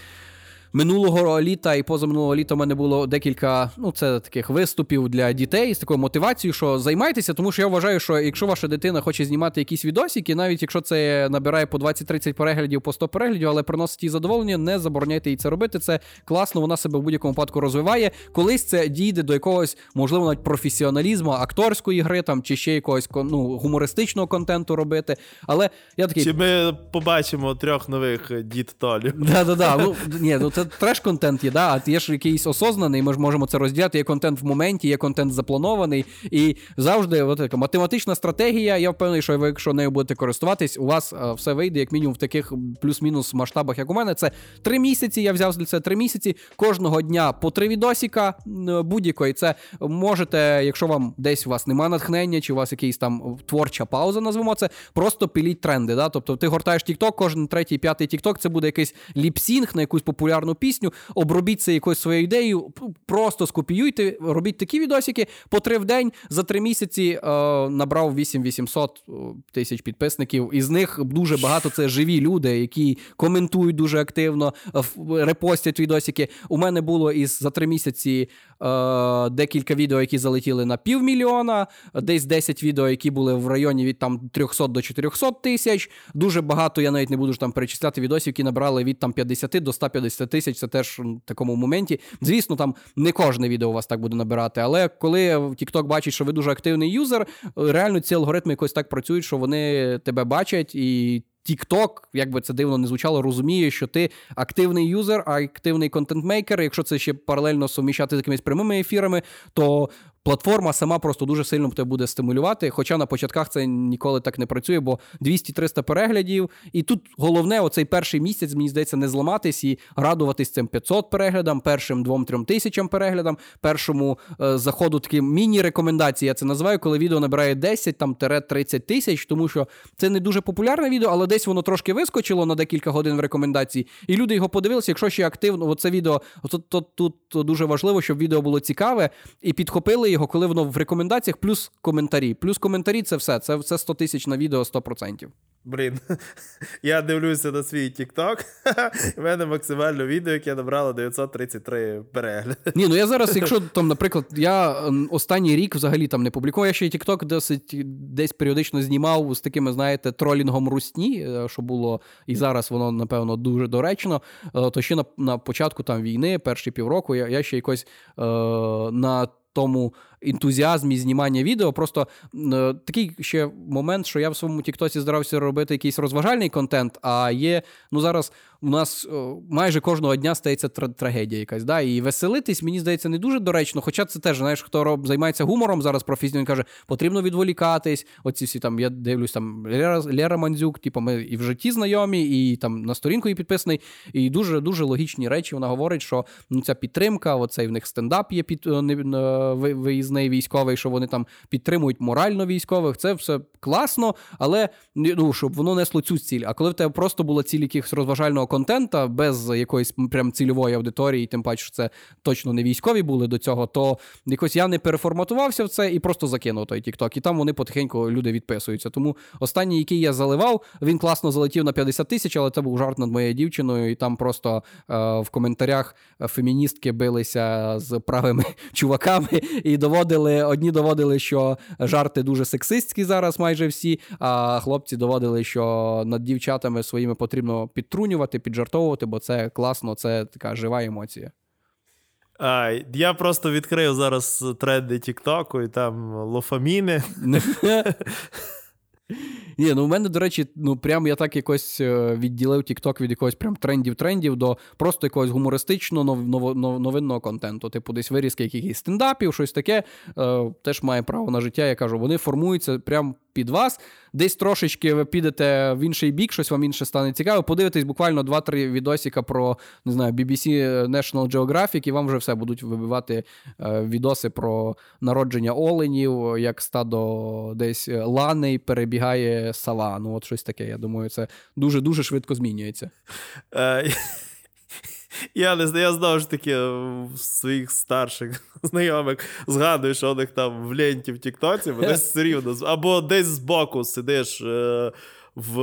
Минулого літа і позаминулого літа в мене було декілька, ну, це таких виступів для дітей з такою мотивацією, що займайтеся, тому що я вважаю, що якщо ваша дитина хоче знімати якісь відосики, навіть якщо це набирає по двадцять-тридцять переглядів, по сто переглядів, але приносить їй задоволення, не забороняйте їй це робити, це класно, вона себе в будь-якому випадку розвиває. Колись це дійде до якогось, можливо, навіть професіоналізму, акторської гри там, чи ще якогось, ну, гумористичного контенту робити, але я такий... Чи ми побачимо трьох нових Дід Толю? Да-да-да, ну, ні, ну, це треш-контент є, да? А є ж якийсь осознаний, ми ж можемо це розділяти, є контент в моменті, є контент запланований, і завжди от така математична стратегія, я впевнений, що ви, якщо нею будете користуватись, у вас а, все вийде, як мінімум в таких плюс-мінус масштабах, як у мене, це три місяці, я взяв для це три місяці, кожного дня по три відосіка будь-якої, це можете, якщо вам десь у вас нема натхнення, чи у вас якийсь там творча пауза, назвемо це, просто пиліть тренди, да? Тобто ти гортаєш TikTok, кожен третій, п'ятий TikTok, це буде якийсь ліпсінг на якусь популярну пісню, обробіть це якоюсь своєю ідеєю, просто скопіюйте, робіть такі відосики, по три в день, за три місяці е, набрав вісім-вісімсот тисяч підписників, із них дуже багато це живі люди, які коментують дуже активно, репостять відосики. У мене було із за три місяці е, декілька відео, які залетіли на півмільйона, десь десять відео, які були в районі від там трьохсот до чотирьохсот тисяч, дуже багато, я навіть не буду ж там перечисляти відосів, які набрали від там п'ятдесят до ста п'ятдесяти тисяч, це теж в такому моменті. Звісно, там не кожне відео у вас так буде набирати, але коли TikTok бачить, що ви дуже активний юзер, реально ці алгоритми якось так працюють, що вони тебе бачать, і TikTok, як би це дивно не звучало, розуміє, що ти активний юзер, а активний контент-мейкер, якщо це ще паралельно суміщати з якимись прямими ефірами, то платформа сама просто дуже сильно тебе буде стимулювати, хоча на початках це ніколи так не працює, бо двісті-триста переглядів, і тут головне оцей перший місяць, мені здається, не зламатись і радуватись цим п'ятсот переглядам, першим двом-трьом тисячам переглядам, першому е, заходу такі міні-рекомендації, я це називаю, коли відео набирає десять-тридцять тисяч, тому що це не дуже популярне відео, але десь воно трошки вискочило на декілька годин в рекомендації, і люди його подивилися, якщо ще активно, оце відео, то, то, то, то дуже важливо, щоб відео було цікаве, і підхопили його, коли воно в рекомендаціях, плюс коментарі. Плюс коментарі – це все. Це все сто тисяч на відео, сто відсотків. Блін, я дивлюся на свій TikTok, в мене максимальне відео, яке набрало дев'ятсот тридцять три перегляди. Ні, ну я зараз, якщо там, наприклад, я останній рік взагалі там не публікував, я ще й TikTok досить десь періодично знімав з такими, знаєте, тролінгом русні, що було, і зараз воно, напевно, дуже доречно, то ще на, на початку там війни, перші півроку, я, я ще якось е, на тому ентузіазмі знімання відео. Просто е, такий ще момент, що я в своєму тіктоці старався робити якийсь розважальний контент, а є, ну зараз у нас е, майже кожного дня стається тр- трагедія якась, да, і веселитись, мені здається, не дуже доречно, хоча це теж, знаєш, хто роб, займається гумором зараз професійно, він каже, потрібно відволікатись, оці всі там, я дивлюсь, там, Лера, Лера Мандзюк, типу, ми і в житті знайомі, і там на сторінку її підписаний, і дуже-дуже логічні речі, вона говорить, що ну, ця підтримка, оцей в них стендап є під, е, е, виїзд з неї військовий, що вони там підтримують морально військових, це все класно, але, ну, щоб воно несло цю ціль. А коли в тебе просто була ціль якихось розважального контента, без якоїсь прям цільової аудиторії, тим паче, що це точно не військові були до цього, то якось я не переформатувався в це і просто закинув той TikTok. І там вони потихеньку, люди відписуються. Тому останній, який я заливав, він класно залетів на п'ятдесят тисяч, але це був жарт над моєю дівчиною, і там просто е- в коментарях феміністки билися з правими чуваками і доводили, одні доводили, що жарти дуже сексистські зараз майже всі, а хлопці доводили, що над дівчатами своїми потрібно підтрунювати, піджартовувати, бо це класно, це така жива емоція. Я просто відкрив зараз тренди Тіктоку, і там лофаміни. Ні, ну в мене, до речі, ну прям я так якось відділив TikTok від якогось прям трендів-трендів до просто якогось гумористичного новинного контенту. Типу десь вирізки якихось стендапів, щось таке, е, теж має право на життя, я кажу. Вони формуються прям під вас. Десь трошечки ви підете в інший бік, щось вам інше стане цікаве. Подивитесь буквально два-три відосика про, не знаю, бі бі сі National Geographic, і вам вже все, будуть вибивати е, відоси про народження оленів, як стадо десь ланей перебігає сала, ну от щось таке. Я думаю, це дуже-дуже швидко змінюється. Я не знаю, я знову ж таки своїх старших знайомих згадую, що у них там в ленті в Тіктоці, бо десь рівно, або десь збоку сидиш в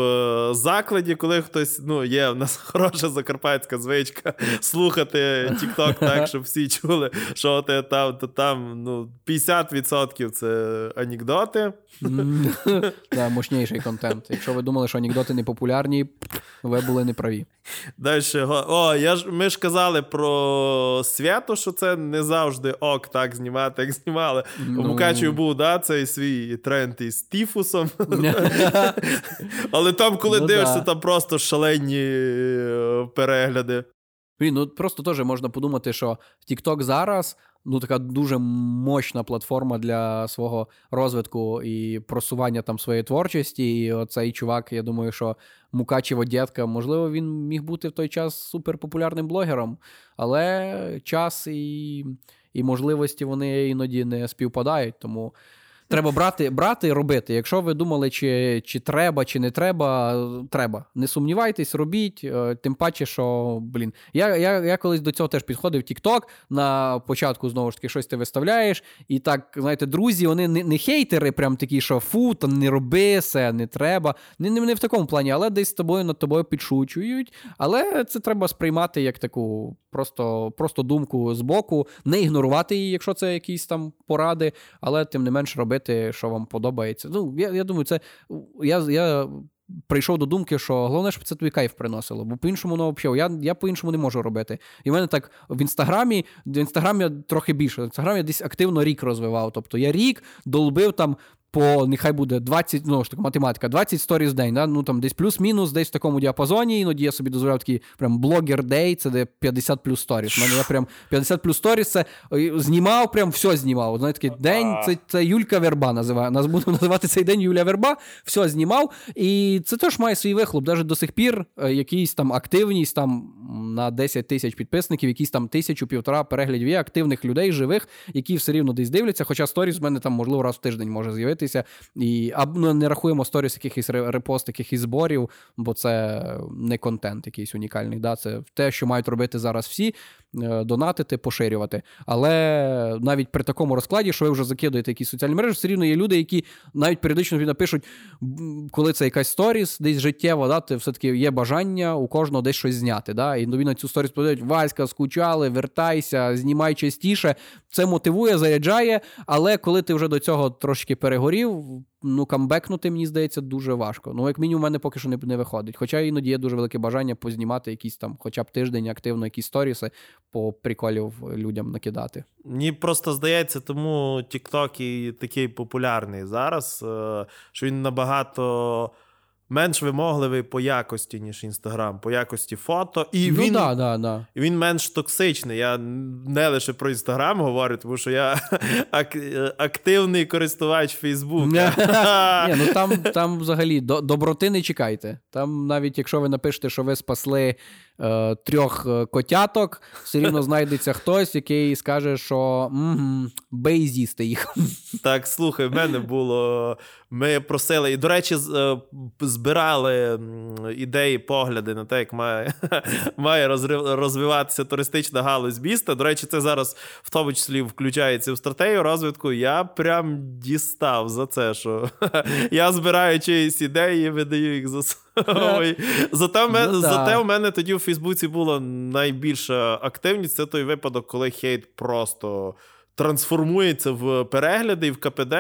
закладі, коли хтось, ну, є в нас хороша закарпатська звичка слухати Тік-Ток так, щоб всі чули, що ти там, то там, ну, п'ятдесят відсотків це анекдоти. Так, мощніший контент. Якщо ви думали, що анекдоти не популярні, ви були неправі. Далі, о, я ж, ми ж казали про Свєту, що це не завжди ок так знімати, як знімали. У Мукачеві був, да, цей свій тренд із тіфусом. Але там, коли ну, дивишся, да. там просто шалені перегляди. Блін, ну просто теж можна подумати, що TikTok зараз, ну, така дуже мощна платформа для свого розвитку і просування там своєї творчості. І оцей чувак, я думаю, що Мукачево дєтка, можливо, він міг бути в той час суперпопулярним блогером, але час і, і можливості вони іноді не співпадають, тому... Треба брати, брати і робити. Якщо ви думали, чи, чи треба, чи не треба, треба. Не сумнівайтесь, робіть. Тим паче, що, блін, я, я, я колись до цього теж підходив в TikTok. На початку, знову ж таки, щось ти виставляєш. І так, знаєте, друзі, вони не, не хейтери, прям такі, що фу, та не роби це, не треба. Не, не, не в такому плані, але десь з тобою, над тобою підшучують. Але це треба сприймати як таку просто, просто думку з боку. Не ігнорувати її, якщо це якісь там поради, але тим не менш робити. Що вам подобається. Ну, я, я думаю, це... Я, я прийшов до думки, що головне, щоб це тобі кайф приносило. Бо по-іншому, ну, взагалі, я, я по-іншому не можу робити. І в мене так в Інстаграмі, в Інстаграмі я трохи більше. В Інстаграмі я десь активно рік розвивав. Тобто я рік долбив там по, нехай буде, двадцять, ну, ж так, математика, двадцять сторіз в день, да? Ну, там десь плюс-мінус, десь в такому діапазоні, іноді я собі дозволяв такий, прям, блогер-дей, це де п'ятдесят плюс сторіз. У мене я прям п'ятдесят плюс сторіз, це знімав, прям, все знімав. Знаєте, такий день, це, це Юлька Верба називає, нас буде називати цей день Юля Верба, все знімав, і це теж має свій вихлоп, навіть до сих пір, якийсь там активність, там, на десять тисяч підписників, якісь там тисячу-півтора переглядів є, активних людей, живих, які все рівно десь дивляться, хоча сторіз в мене там, можливо, раз в тиждень може з'явитися. І, а, ну, не рахуємо сторіс якихось репост, якихось зборів, бо це не контент якийсь унікальний. Да? Це те, що мають робити зараз всі, донатити, поширювати. Але навіть при такому розкладі, що ви вже закидуєте якісь соціальні мережі, все рівно є люди, які навіть періодично напишуть, коли це якась сторіс, десь життєво, да? Ти все-таки є бажання у кожного десь щось зняти. Да? І на цю сторіс подають: Васька, скучали, вертайся, знімай частіше. Це мотивує, заряджає, але коли ти вже до цього трошки перегорів, ну, камбекнути, мені здається, дуже важко. Ну, як мінімум, у мене поки що не, не виходить. Хоча іноді є дуже велике бажання познімати якісь там, хоча б тиждень активно, якісь сторіси по приколів людям накидати. Мені просто здається, тому TikTok і такий популярний зараз, що він набагато менш вимогливий по якості, ніж Інстаграм, по якості фото. І ну, він, да, да, да. він менш токсичний. Я не лише про Інстаграм говорю, тому що я ак- активний користувач Фейсбука. Ні, ну там, там взагалі до- доброти не чекайте. Там навіть якщо ви напишете, що ви спасли е- трьох котяток, все рівно знайдеться хтось, який скаже, що м-м, бей з'їсти їх. Так, слухай, в мене було... Ми просили, і, до речі, збирали ідеї, погляди на те, як має, має розвиватися туристична галузь міста. До речі, це зараз в тому числі включається в стратегію розвитку. Я прям дістав за це, що я збираю чиїсь ідеї, видаю їх за собою. Зате, ну, зате да. у мене тоді в Фейсбуці була найбільша активність. Це той випадок, коли хейт просто... трансформується в перегляди і в КПД,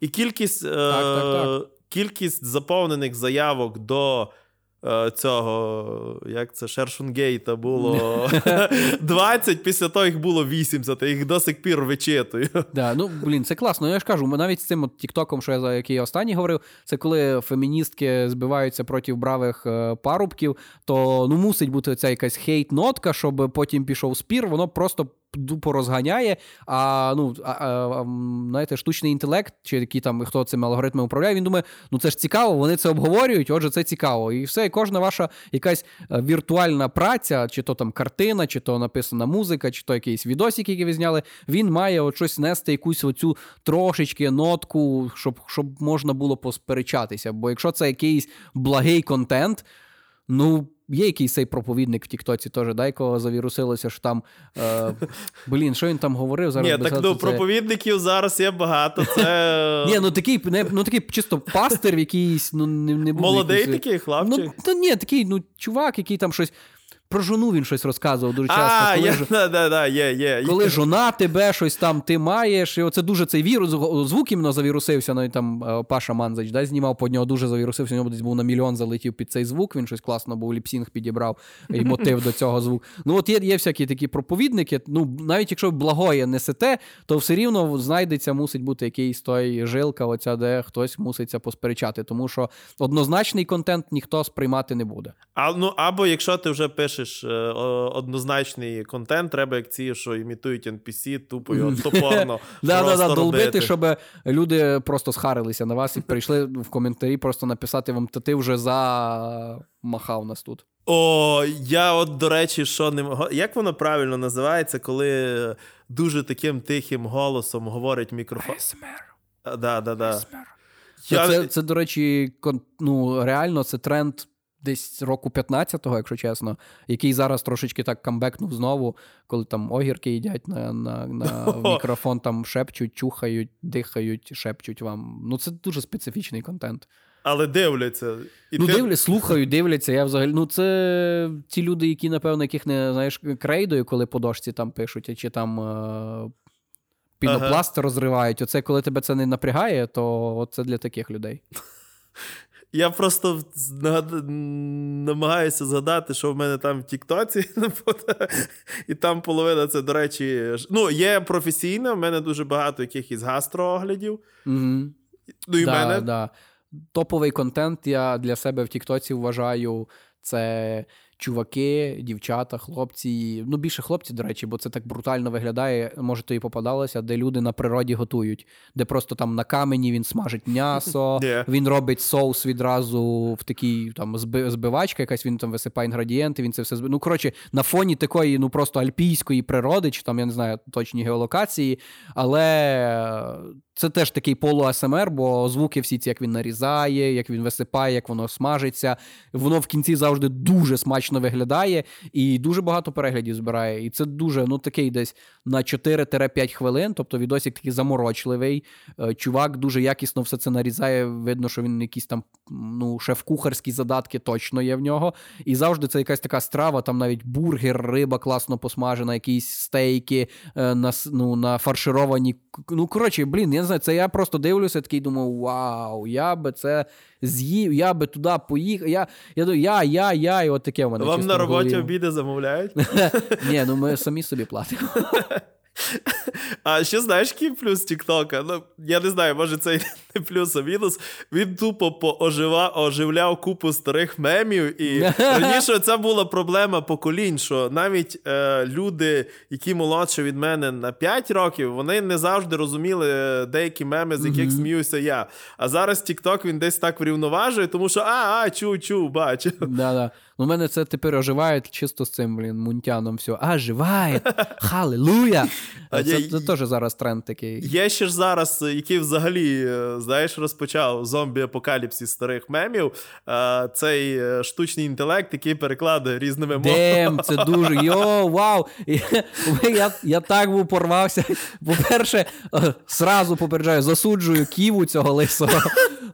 і кількість, так, е- так, так. кількість заповнених заявок до цього, як це, Шершунгейта було двадцять, після того їх було вісімдесят, і їх до сих пір вичитую. Да, ну, блін, це класно. Я ж кажу, ми навіть з цим тіктоком, що я, за який я останній говорив, це коли феміністки збиваються проти бравих парубків, то, ну, мусить бути ця якась хейт-нотка, щоб потім пішов спір, воно просто дупо розганяє, а, ну, а, а, знаєте, штучний інтелект, чи який там, хто цими алгоритмами управляє, він думає, ну, це ж цікаво, вони це обговорюють, отже, це цікаво. І все, і кожна ваша якась віртуальна праця, чи то там картина, чи то написана музика, чи то якийсь відосик, який ви зняли, він має от щось нести, якусь оцю трошечки нотку, щоб, щоб можна було посперечатися. Бо якщо це якийсь благий контент, ну, є якийсь цей проповідник в Тіктоці теж, дай кого завірусилося, що там, е, блін, що він там говорив? Зараз Ні, так, ну, це... проповідників зараз є багато, це... Ні, ну, такий, не, ну, такий чисто пастир якийсь, ну, не, не був... Молодий якийсь... такий, хлопчик? Ну, ні, такий, ну, чувак, який там щось... Про жону він щось розказував дуже часто. А, коли, yeah, да, да, да, yeah, yeah, коли yeah. жона тебе, щось там ти маєш. І оце дуже цей вірус, звук іменно завірусився. Ну, і там Паша Манзич, да, знімав, по нього дуже завірусився. У нього десь був на мільйон залетів під цей звук. Він щось класно був, ліпсінг підібрав і мотив до цього звук. Ну, от є, є всякі такі проповідники. Ну, навіть якщо благоє несете, то все рівно знайдеться, мусить бути якийсь той жилка, оця, де хтось муситься посперечати. Тому що однозначний контент ніхто сприймати не буде. А, ну, або якщо ти вже пишеш однозначний контент, треба як ці, що імітують ен пі сі, тупо його топорно просто долбити, щоб люди просто схарилися на вас і прийшли в коментарі просто написати вам, та ти вже замахав нас тут. О, я от, до речі, що не... Як воно правильно називається, коли дуже таким тихим голосом говорить мікрофон? Есмер. Да, да, да. Це, це, до речі, ну, реально, це тренд десь року п'ятнадцятого, якщо чесно, який зараз трошечки так камбекнув знову, коли там огірки їдять на, на, на мікрофон, там шепчуть, чухають, дихають, шепчуть вам. Ну, це дуже специфічний контент. Але дивляться. І ну, ти... дивляться, слухають, дивляться. Я взагалі... Ну, це ті люди, які, напевно, яких не, знаєш, крейдою, коли по дошці там пишуть, чи там... Е... пінопласт ага. розривають. Оце, коли тебе це не напрягає, то це для таких людей. Я просто намагаюся згадати, що в мене там в Тіктоці, і там половина це, до речі... Ну, є професійна, в мене дуже багато якихось гастрооглядів. Mm-hmm. Ну, і да, мене... Да. Топовий контент я для себе в Тіктоці вважаю, це... чуваки, дівчата, хлопці, ну більше хлопці, до речі, бо це так брутально виглядає, може то і попадалося, де люди на природі готують, де просто там на камені він смажить м'ясо, yeah. він робить соус відразу в такій там збивачка якась, він там висипає інгредієнти, він це все збиває. Ну, коротше, на фоні такої, ну просто альпійської природи, чи там, я не знаю, точні геолокації, але... Це теж такий полу-ес-ем-ар, бо звуки всі ці, як він нарізає, як він висипає, як воно смажиться. Воно в кінці завжди дуже смачно виглядає і дуже багато переглядів збирає. І це дуже, ну, такий десь на чотири-п'ять хвилин, тобто відосик такий заморочливий. Чувак дуже якісно все це нарізає, видно, що він якісь там, ну, шеф-кухарські задатки точно є в нього. І завжди це якась така страва, там навіть бургер, риба класно посмажена, якісь стейки, на, ну, нафаршировані. Ну, коротше, блін, я це я просто дивлюся, такий думаю, вау, я би це з'їв, я би туди поїхав, я, я, я, я, я, і от таке в мене. Вам на роботі голові. Обіди замовляють? Ні, ну ми самі собі платимо. А ще знаєш, який плюс Тіктока? Ну, я не знаю, може це не плюс, а мінус. Він тупо поожива, оживляв купу старих мемів. І раніше це була проблема поколінь, що навіть е, люди, які молодші від мене на п'ять років, вони не завжди розуміли деякі меми, з яких mm-hmm. сміюся я. А зараз Тікток він десь так врівноважує, тому що а, а, чу, чу, бачу. Да-да. У мене це тепер оживає чисто з цим, блін, мунтяном все. Оживає! Халилуя! Це, це, це теж зараз тренд такий. Є ще ж зараз, який взагалі, знаєш, розпочав зомбі-апокаліпсі старих мемів, цей штучний інтелект, який перекладує різними мовами. Дем, це дуже, йо, вау! Я, я, я так був порвався. По-перше, сразу попереджаю, засуджую Ківу цього лисого.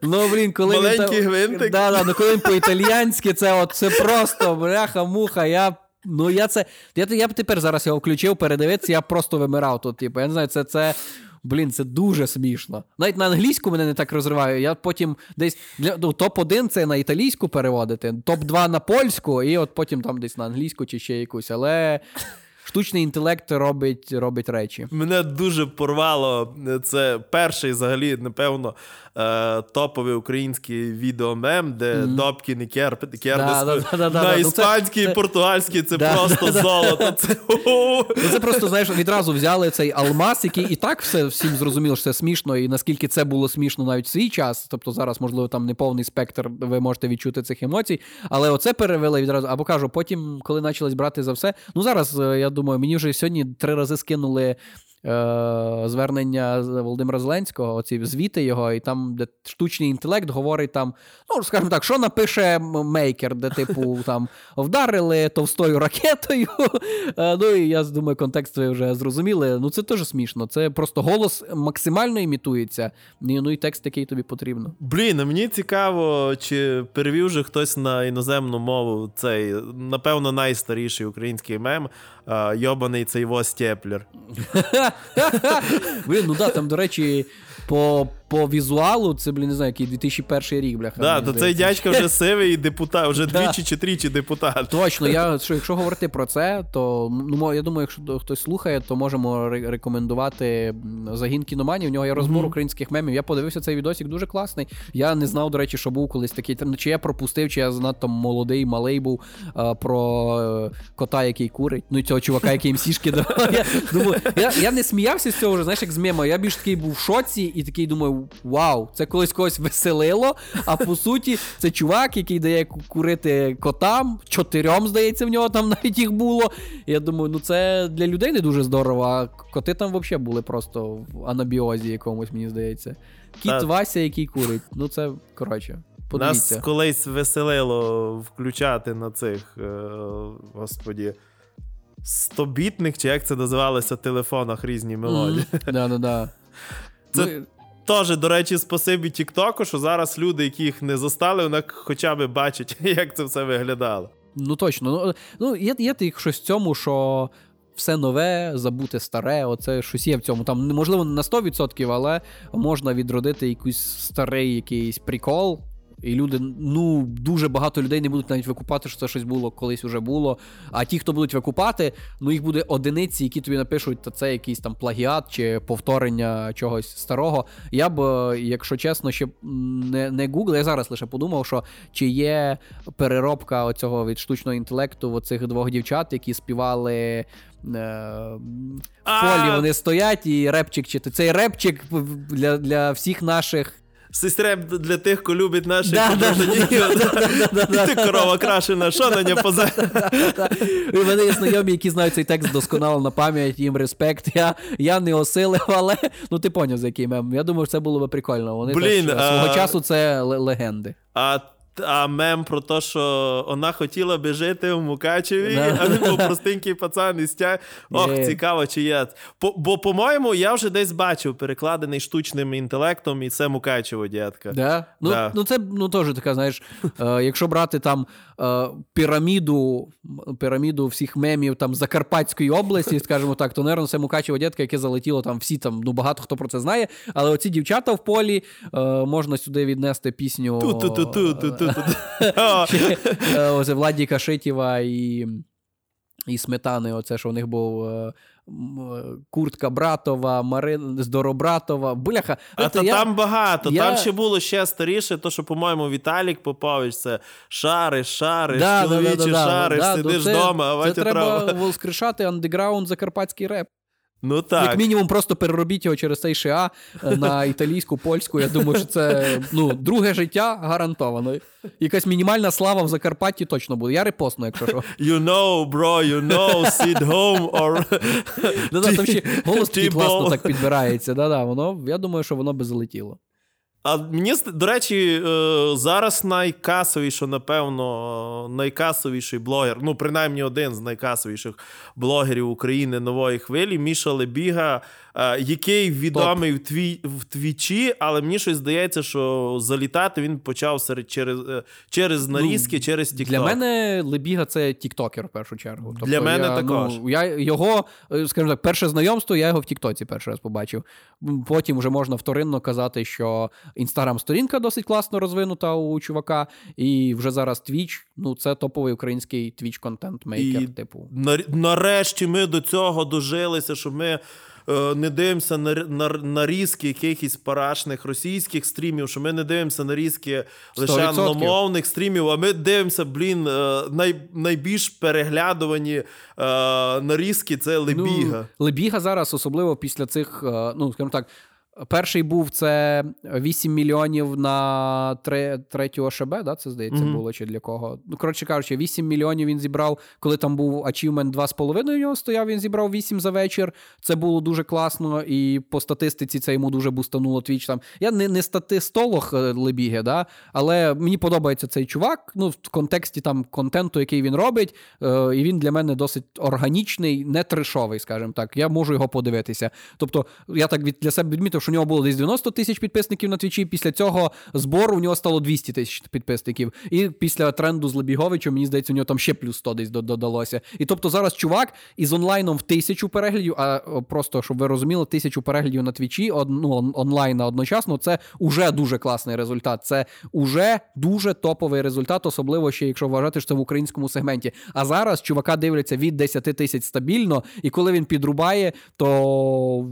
Ну, блін, коли маленький він... гвинтик. Да, да, ну, коли він по-італіянськи, це от, це просто бляха-муха, я... Ну, я це... Я, я б тепер зараз його включив, передивитися, я просто вимирав тут, типу, я не знаю, це... це... блін, це дуже смішно. Навіть на англійську мене не так розриває. Я потім десь для, ну, топ один це на італійську переводити, топ два на польську, і от потім там десь на англійську чи ще якусь. Але штучний інтелект робить, робить речі. Мене дуже порвало. Це перший, взагалі, напевно, топовий український відеомем, де mm. Добкін і Керп, Кердес да, да, да, да, на іспанській і це... португальській. Це да, просто да, золото. Да, це... це просто, знаєш, відразу взяли цей алмаз, який і так все, всім зрозуміло, що це смішно, і наскільки це було смішно навіть в свій час. Тобто зараз, можливо, там не повний спектр, ви можете відчути цих емоцій. Але оце перевели відразу. Або кажу, потім, коли почалось брати за все, ну зараз, я думаю, мені вже сьогодні три рази скинули е- звернення Володимира Зеленського, оці звіти його, і там, де штучний інтелект говорить там, ну, скажімо так, що напише мейкер, де, типу, там, вдарили товстою ракетою, е- ну, і я думаю, контекст ви вже зрозуміли, ну, це теж смішно, це просто голос максимально імітується, ну, і текст, який тобі потрібно. Блін, а мені цікаво, чи перевів же хтось на іноземну мову цей, напевно, найстаріший український мем, йобаний цей во степлер. Ну так, там, до речі, по, по візуалу, це, блін, не знаю, який дві тисячі перший рік, бляха. Да, то цей дядька вже сивий депутат, вже двічі чи тричі депутат. Точно, я, що, якщо говорити про це, то, ну, я думаю, якщо хтось слухає, то можемо рекомендувати «Загін кіноманів». У нього є розбор mm-hmm. українських мемів. Я подивився цей відосик, дуже класний. Я не знав, до речі, що був колись такий, чи я пропустив, чи я занадто молодий, малий був, про кота, який курить. Ну, і цього чувака, який їм сішки давав. Я, думаю, я, я не сміявся з цього вже, знаєш, як з мема. Я більш такий був в шоці і такий думаю, вау, це колись когось веселило, а по суті це чувак, який дає курити котам, чотирьом, здається, в нього там навіть їх було. Я думаю, ну це для людей не дуже здорово, а коти там взагалі були просто в анабіозі якомусь, мені здається. Кіт а... Вася, який курить, ну це, коротше. Подивіться. Нас колись веселило включати на цих, господі, стобітних, чи як це називалося в телефонах, різні мелодії. Да-да-да. Це теж, до речі, спасибі TikTok, що зараз люди, які їх не застали, вони хоча б бачать, як це все виглядало. Ну точно. Ну, є, є щось в цьому, що все нове, забути старе, оце щось є в цьому. Там, можливо, не на сто відсотків, але можна відродити якийсь старий якийсь прикол. І люди, ну, дуже багато людей не будуть навіть викупати, що це щось було, колись уже було. А ті, хто будуть викупати, ну, їх буде одиниці, які тобі напишуть, то це якийсь там плагіат чи повторення чогось старого. Я б, якщо чесно, ще не, не гуглив, я зараз лише подумав, що чи є переробка оцього від штучного інтелекту оцих двох дівчат, які співали... в полі вони стоять і репчик чити. Цей репчик для, для всіх наших... Сестре для тих, хто любить наші ти корова крашена, що на нього поза. І вони знайомі, які знають цей текст досконало на пам'ять, їм респект. Я, я не осилив, але ну ти поняв, за який мем. Я думаю, це було би прикольно. Вони Блін, так, що, а... свого часу це л- легенди. А... А мем про те, що вона хотіла би жити в Мукачеві, no. а він був простенький пацан і стяг. Ох, yeah. цікаво, чи є. По, бо, по-моєму, я вже десь бачив перекладений штучним інтелектом, і це Мукачево, дядька. Да? Ну, да. ну це ну, теж така, знаєш, е, якщо брати там е, піраміду, піраміду всіх мемів там, Закарпатської області, скажімо так, то, наверно, це Мукачево, дядька, яке залетіло там всі, там, ну багато хто про це знає, але оці дівчата в полі, е, можна сюди віднести пісню... Ту-ту-ту-ту-ту. Оце Владі Кашитєва і, і Сметани, оце, що у них був Куртка Братова, Марина Здоробратова, бляха. А то я... там багато, я... там ще було ще старіше, то, що, по-моєму, Віталік Попович, це шариш, шариш, да, чоловічі да, да, да, шариш, да, сидиш вдома. Це, це треба воскрешати андеграунд закарпатський реп. Ну так. Як мінімум, просто переробіть його через цей ША на італійську, польську. Я думаю, що це ну, друге життя гарантовано. Якась мінімальна слава в Закарпатті точно буде. Я репостну, якщо що. You know, bro, you know, sit home or... Да-да, там ще голос класно так підбирається. Да-да, воно, я думаю, що воно би залетіло. А мені, до речі, зараз найкасовіший, напевно, найкасовіший блогер, ну, принаймні один з найкасовіших блогерів України нової хвилі, Міша Лебіга, який відомий в, тві, в Твічі, але мені щось здається, що залітати він почав серед, через, через нарізки, ну, через TikTok. Для мене Лебіга – це тіктокер, в першу чергу. Тобто для мене я, також. Ну, я його, скажімо так, перше знайомство, я його в тіктоці перший раз побачив. Потім вже можна вторинно казати, що Інстаграм-сторінка досить класно розвинута у чувака, і вже зараз Твіч, ну, це топовий український Твіч-контент-мейкер, типу. Нарешті ми до цього дожилися, що ми не дивимося на, на, на різки якихось парашних російських стрімів, що ми не дивимося на різки лише англомовних стрімів, а ми дивимося, блін, най, найбільш переглядувані нарізки – це Лебіга. Ну, Лебіга зараз, особливо після цих, ну, скажімо так, перший був, це вісім мільйонів на третю ОШБ, да, це, здається, mm-hmm. було, чи для кого. Ну, коротше кажучи, вісім мільйонів він зібрав, коли там був ачівмент два з половиною у нього стояв, він зібрав вісім за вечір. Це було дуже класно, і по статистиці це йому дуже бустануло Твіч. Там. Я не, не статистолог Лебіги, да, але мені подобається цей чувак, ну, в контексті там контенту, який він робить, е- і він для мене досить органічний, не трешовий, скажімо так. Я можу його подивитися. Тобто, я так від, для себе відмітив, що у нього було десь дев'яносто тисяч підписників на Твічі, після цього збору у нього стало двісті тисяч підписників. І після тренду з Лебіговичем, мені здається, у нього там ще плюс сто десь додалося. І тобто зараз чувак із онлайном в тисячу переглядів, а просто, щоб ви розуміли, тисячу переглядів на Твічі, ну, онлайна одночасно, це уже дуже класний результат. Це уже дуже топовий результат, особливо ще, якщо вважати, що це в українському сегменті. А зараз чувака дивляться від десять тисяч стабільно, і коли він підрубає, то,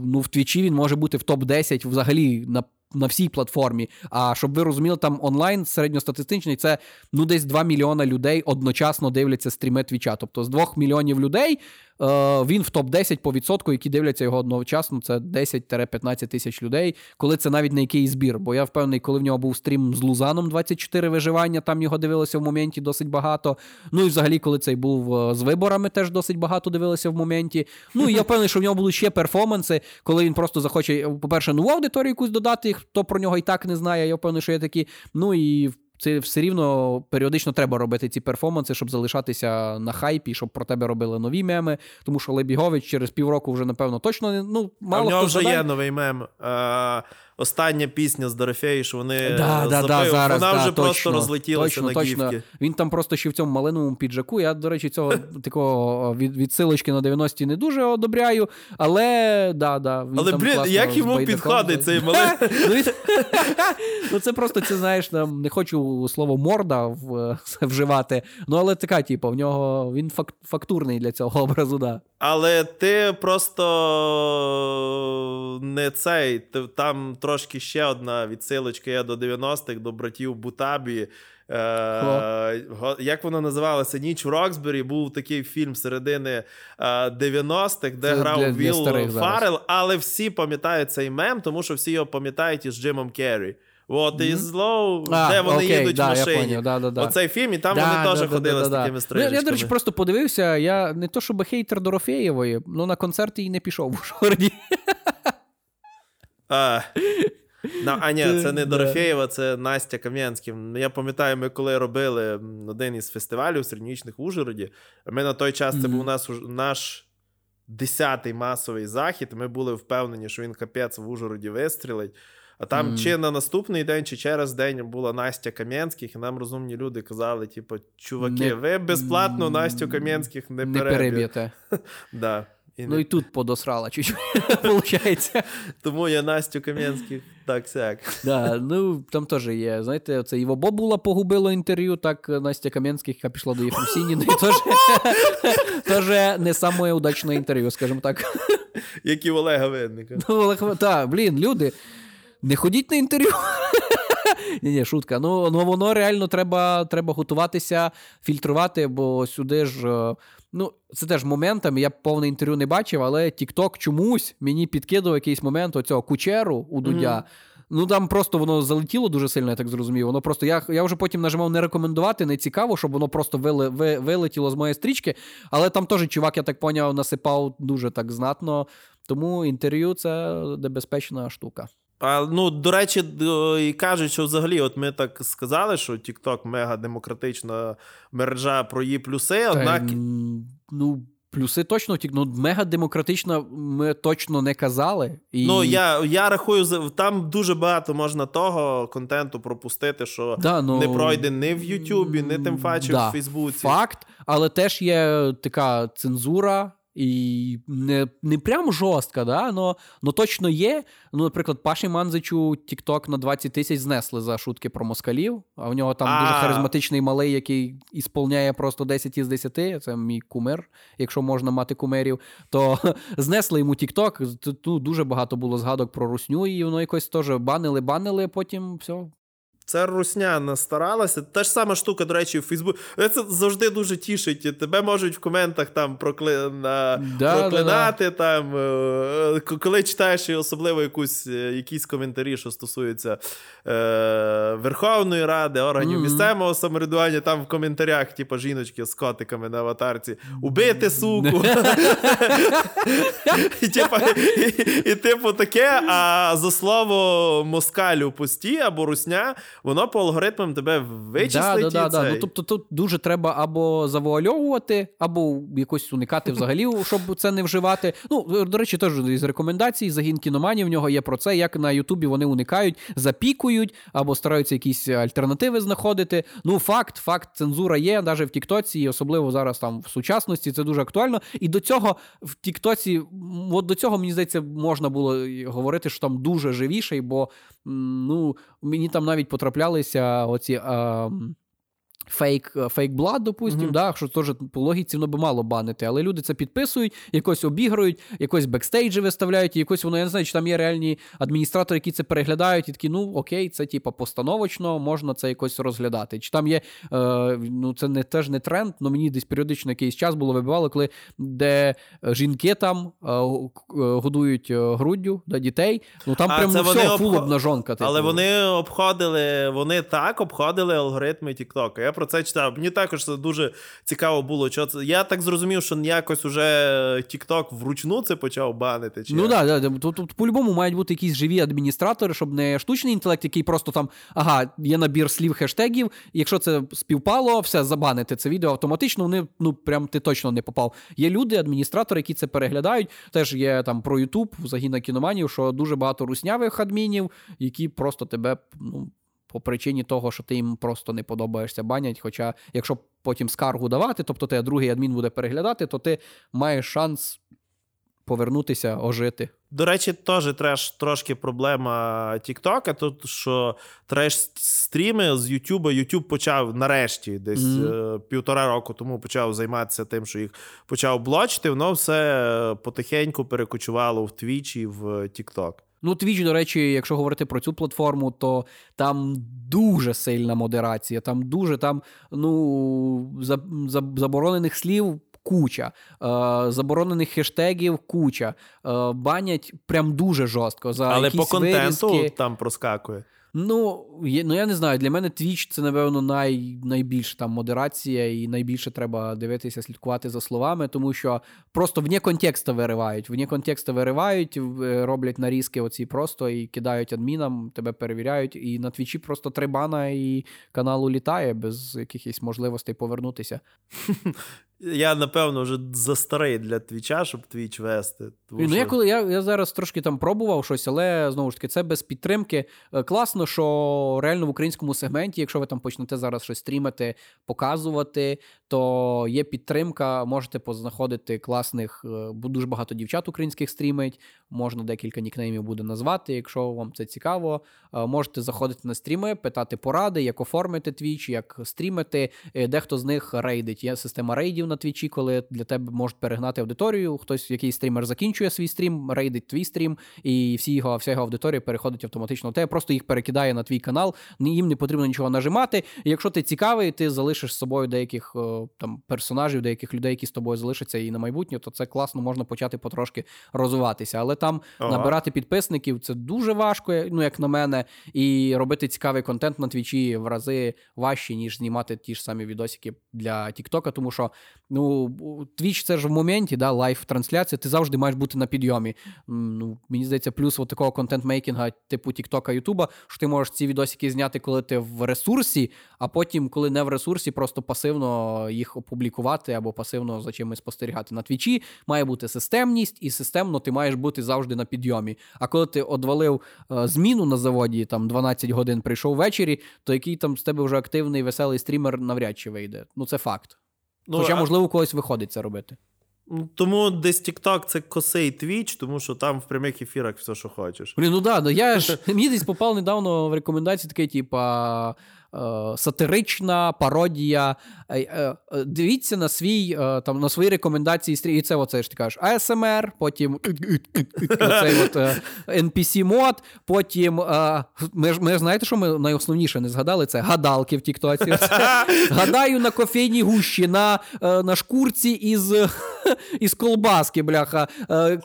ну, в Твічі він може бути в топ десять взагалі на, на всій платформі. А щоб ви розуміли, там онлайн середньостатистичний, це, ну, десь два мільйона людей одночасно дивляться стріми Твіча. Тобто з двох мільйонів людей е, він в топ десять по відсотку, які дивляться його одночасно, це десять-п'ятнадцять тисяч людей, коли це навіть не якийсь збір. Бо я впевнений, коли в нього був стрім з Лузаном двадцять чотири виживання, там його дивилося в моменті досить багато. Ну і взагалі, коли цей був з виборами, теж досить багато дивилося в моменті. Ну і я впевнений, що в нього були ще перформанси, коли він просто захоче, по-перше, нову аудиторію якусь додати, хто про нього і так не знає, я впевнений, що є такі. Ну і це все рівно періодично треба робити ці перформанси, щоб залишатися на хайпі, щоб про тебе робили нові меми. Тому що Лебігович через півроку вже, напевно, точно не, ну, мало хто задає. А в нього вже задає. Є новий мем. А, остання пісня з Дорофеєю, що вони да, да, да, зараз, вона да, вже точно, просто розлетілася точно, на точно. Гівки. Він там просто ще в цьому малиновому піджаку. Я, до речі, цього такого від, відсилочки на дев'яності не дуже одобряю, але да, да. Він але, блін, як йому підходить цей малиновий? Ну, це просто, це, знаєш, не хочу слово морда в, вживати. Ну, але така, типу, в нього він фак, фактурний для цього образу, да. Але ти просто не цей. Ти, там трошки ще одна відсилочка є до дев'яностих, до братів Бутабі. Е, як воно називалося? Ніч в Роксбері. Був такий фільм середини дев'яностих, де це грав для, Вілл для Фаррелл. Але всі пам'ятають цей мем, тому що всі його пам'ятають із Джимом Керрі. От, mm-hmm. і зло, а, де вони окей, їдуть да, в машині. Да, да, да. Оцей фільм, і там да, вони да, теж да, ходили да, з да, такими да. стрижечками. Я, я, до речі, просто подивився, я не то, щоб хейтер Дорофеєвої, але на концерт їй не пішов в Ужгороді. А, а ні, це не Дорофеєва, це Настя Кам'янська. Я пам'ятаю, ми коли робили один із фестивалів середньовічних в Ужгороді, ми на той час, mm-hmm. це був наш, наш десятий масовий захід, ми були впевнені, що він капець в Ужгороді вистрілить. А там mm. чи на наступний день, чи через день була Настя Кам'янських, і нам розумні люди казали, типу, чуваки, не... ви безплатно Настю Кам'янських не, не переб'єте. да. і ну не... і тут подосрала чуть-чуть, виходить. Тому я Настю Кам'янських так-сяк. да, ну, там теж є, знаєте, це Іво Бобула погубило інтерв'ю, так Настя Кам'янських, яка пішла до Єфросініни, теж не саме удачне інтерв'ю, скажімо так. Як і в Олега Винника. Так, блін, люди... Не ходіть на інтерв'ю. Ні-ні, шутка. Ну, воно реально треба, треба готуватися, фільтрувати, бо сюди ж... Ну, це теж моментами, я повне інтерв'ю не бачив, але TikTok чомусь мені підкидав якийсь момент оцього кучеру у Дудя. Mm-hmm. Ну, там просто воно залетіло дуже сильно, я так зрозумів. Воно просто... Я, я вже потім нажимав не рекомендувати, не цікаво, щоб воно просто вили, ви, вилетіло з моєї стрічки. Але там теж чувак, я так поняв, насипав дуже так знатно. Тому інтерв'ю – це небезпечна штука. А, ну, до речі, і кажуть, що взагалі, от ми так сказали, що TikTok мега демократична мережа про її плюси, однак... Та, ну, плюси точно, ну, мега демократична ми точно не казали. І... Ну, я, я рахую, там дуже багато можна того контенту пропустити, що да, ну... не пройде ні в Ютубі, ні тим паче да. в Фейсбуці. Факт, але теж є така цензура, і не, не прям жорстка, да? но, но точно є. Ну, наприклад, Паші Манзичу TikTok на двадцять тисяч знесли за шутки про москалів, а в нього там а... дуже харизматичний малий, який ісполняє просто десять із десяти, це мій кумир, якщо можна мати кумирів, то знесли йому TikTok, тут дуже багато було згадок про русню, і воно якось теж банили-банили, потім все... Це русня настаралася. Та ж сама штука, до речі, в Фейсбуці. Це завжди дуже тішить. Тебе можуть в коментах там прокли... на... да, проклинати. Да, да. Там, коли читаєш особливо якусь, якісь коментарі, що стосуються е... Верховної Ради, органів mm-hmm. місцевого самоврядування, там в коментарях, типу, жіночки з котиками на аватарці. Убити, суку! І типу таке, а за слово москалю пусті або русня воно по алгоритмам тебе вичислить. Да, да, да, ну, тобто тут дуже треба або завуальовувати, або якось уникати взагалі, щоб це не вживати. Ну, до речі, теж із рекомендацій, загін кіноманів, в нього є про це, як на Ютубі вони уникають, запікують, або стараються якісь альтернативи знаходити. Ну, факт, факт, цензура є, навіть в Тіктоці, і особливо зараз там в сучасності, це дуже актуально. І до цього в Тіктоці, от до цього, мені здається, можна було говорити, що там дуже живіше, бо, ну, мені там навіть потраплялися оці а, фейк, фейк-блад, допустим, mm-hmm. да, що теж по логіці воно би мало банити, але люди це підписують, якось обіграють, якось бекстейджі виставляють, і якось воно, я не знаю, чи там є реальні адміністратори, які це переглядають, і такі, ну, окей, це, типа, постановочно, можна це якось розглядати. Чи там є, е, ну, це не, теж не тренд, але мені десь періодично якийсь час було вибивало, коли де жінки там е, годують груддю да, дітей, ну, там а прям все, обход... фулобна жонка. Але типу. Вони обходили, вони так обходили алгоритми TikTok. Я про це читав. Мені також це дуже цікаво було. Що це... Я так зрозумів, що якось уже TikTok вручну це почав банити. Чи ну так, да, да. Тут по-любому мають бути якісь живі адміністратори, щоб не штучний інтелект, який просто там, ага, є набір слів, хештегів, якщо це співпало, все, забанити це відео автоматично, вони, ну, прям ти точно не попав. Є люди, адміністратори, які це переглядають. Теж є там про YouTube, загін кіноманів, що дуже багато руснявих адмінів, які просто тебе, ну, по причині того, що ти їм просто не подобаєшся, банять, хоча якщо потім скаргу давати, тобто ти другий адмін буде переглядати, то ти маєш шанс повернутися, ожити. До речі, теж треш, трошки проблема TikTok, тут, що треш-стріми з YouTube, YouTube почав нарешті, десь mm-hmm. е, півтора року тому почав займатися тим, що їх почав блочити, воно все потихеньку перекочувало в Twitch і в TikTok. Ну, Twitch, до речі, якщо говорити про цю платформу, то там дуже сильна модерація, там дуже, там, ну, за, за, заборонених слів куча, е, заборонених хештегів куча, е, банять прям дуже жорстко за але якісь вирізки. Але по контенту там проскакує. Ну, є, ну, я не знаю, для мене Twitch – це, напевно, най, найбільша там модерація і найбільше треба дивитися, слідкувати за словами, тому що просто вне контексту виривають. Вне контексту виривають, роблять нарізки оці просто і кидають адмінам, тебе перевіряють. І на Твічі просто три бана і канал улітає без якихось можливостей повернутися. Я, напевно, вже застарий для Твіча, щоб Твіч вести. Тому, ну, я, коли, я, я зараз трошки там пробував щось, але, знову ж таки, це без підтримки. Класно, що реально в українському сегменті, якщо ви там почнете зараз щось стрімити, показувати, то є підтримка, можете познаходити класних, дуже багато дівчат українських стрімить, можна декілька нікнеймів буде назвати, якщо вам це цікаво. Можете заходити на стріми, питати поради, як оформити Твіч, як стрімити. Дехто з них рейдить. Є система рейдів на Твічі, коли для тебе можуть перегнати аудиторію, хтось, який стрімер закінчує свій стрім, рейдить твій стрім, і всі його, вся його аудиторія переходить автоматично в тебе, просто їх перекидає на твій канал, їм не потрібно нічого нажимати. І якщо ти цікавий, ти залишиш з собою деяких там персонажів, деяких людей, які з тобою залишаться і на майбутнє, то це класно, можна почати потрошки розвиватися. Але там ага. набирати підписників, це дуже важко, ну, як на мене, і робити цікавий контент на Твічі в рази важче, ніж знімати ті ж самі відосики для TikTok, тому що Ну, Twitch це ж в моменті, да, лайв-трансляція, ти завжди маєш бути на підйомі. Ну, мені здається, плюс от такого контент-мейкінга типу Тіктока, Ютуба, що ти можеш ці відосики зняти, коли ти в ресурсі, а потім, коли не в ресурсі, просто пасивно їх опублікувати або пасивно за чимось спостерігати. На Твічі має бути системність, і системно ти маєш бути завжди на підйомі. А коли ти одвалив е, зміну на заводі, там, дванадцять годин прийшов ввечері, то який там з тебе вже активний, веселий стрімер навряд чи вийде. Ну, це факт. Ну, Хоча, а... можливо, у когось виходить це робити. Тому десь TikTok – це косий Twitch, тому що там в прямих ефірах все, що хочеш. Блін, ну да, да, я ж, мені десь попав недавно в рекомендації такий, типа, сатирична пародія. Дивіться на свій, там, на свої рекомендації стрім. І це оце ж ти кажеш ей ес ем ар, потім оцей от ен пі сі-мод, потім ми ж, ми ж знаєте, що ми найосновніше не згадали? Це гадалки в тіктоці. Гадаю на кофейній гущі, на, на шкурці із, із колбаски, бляха,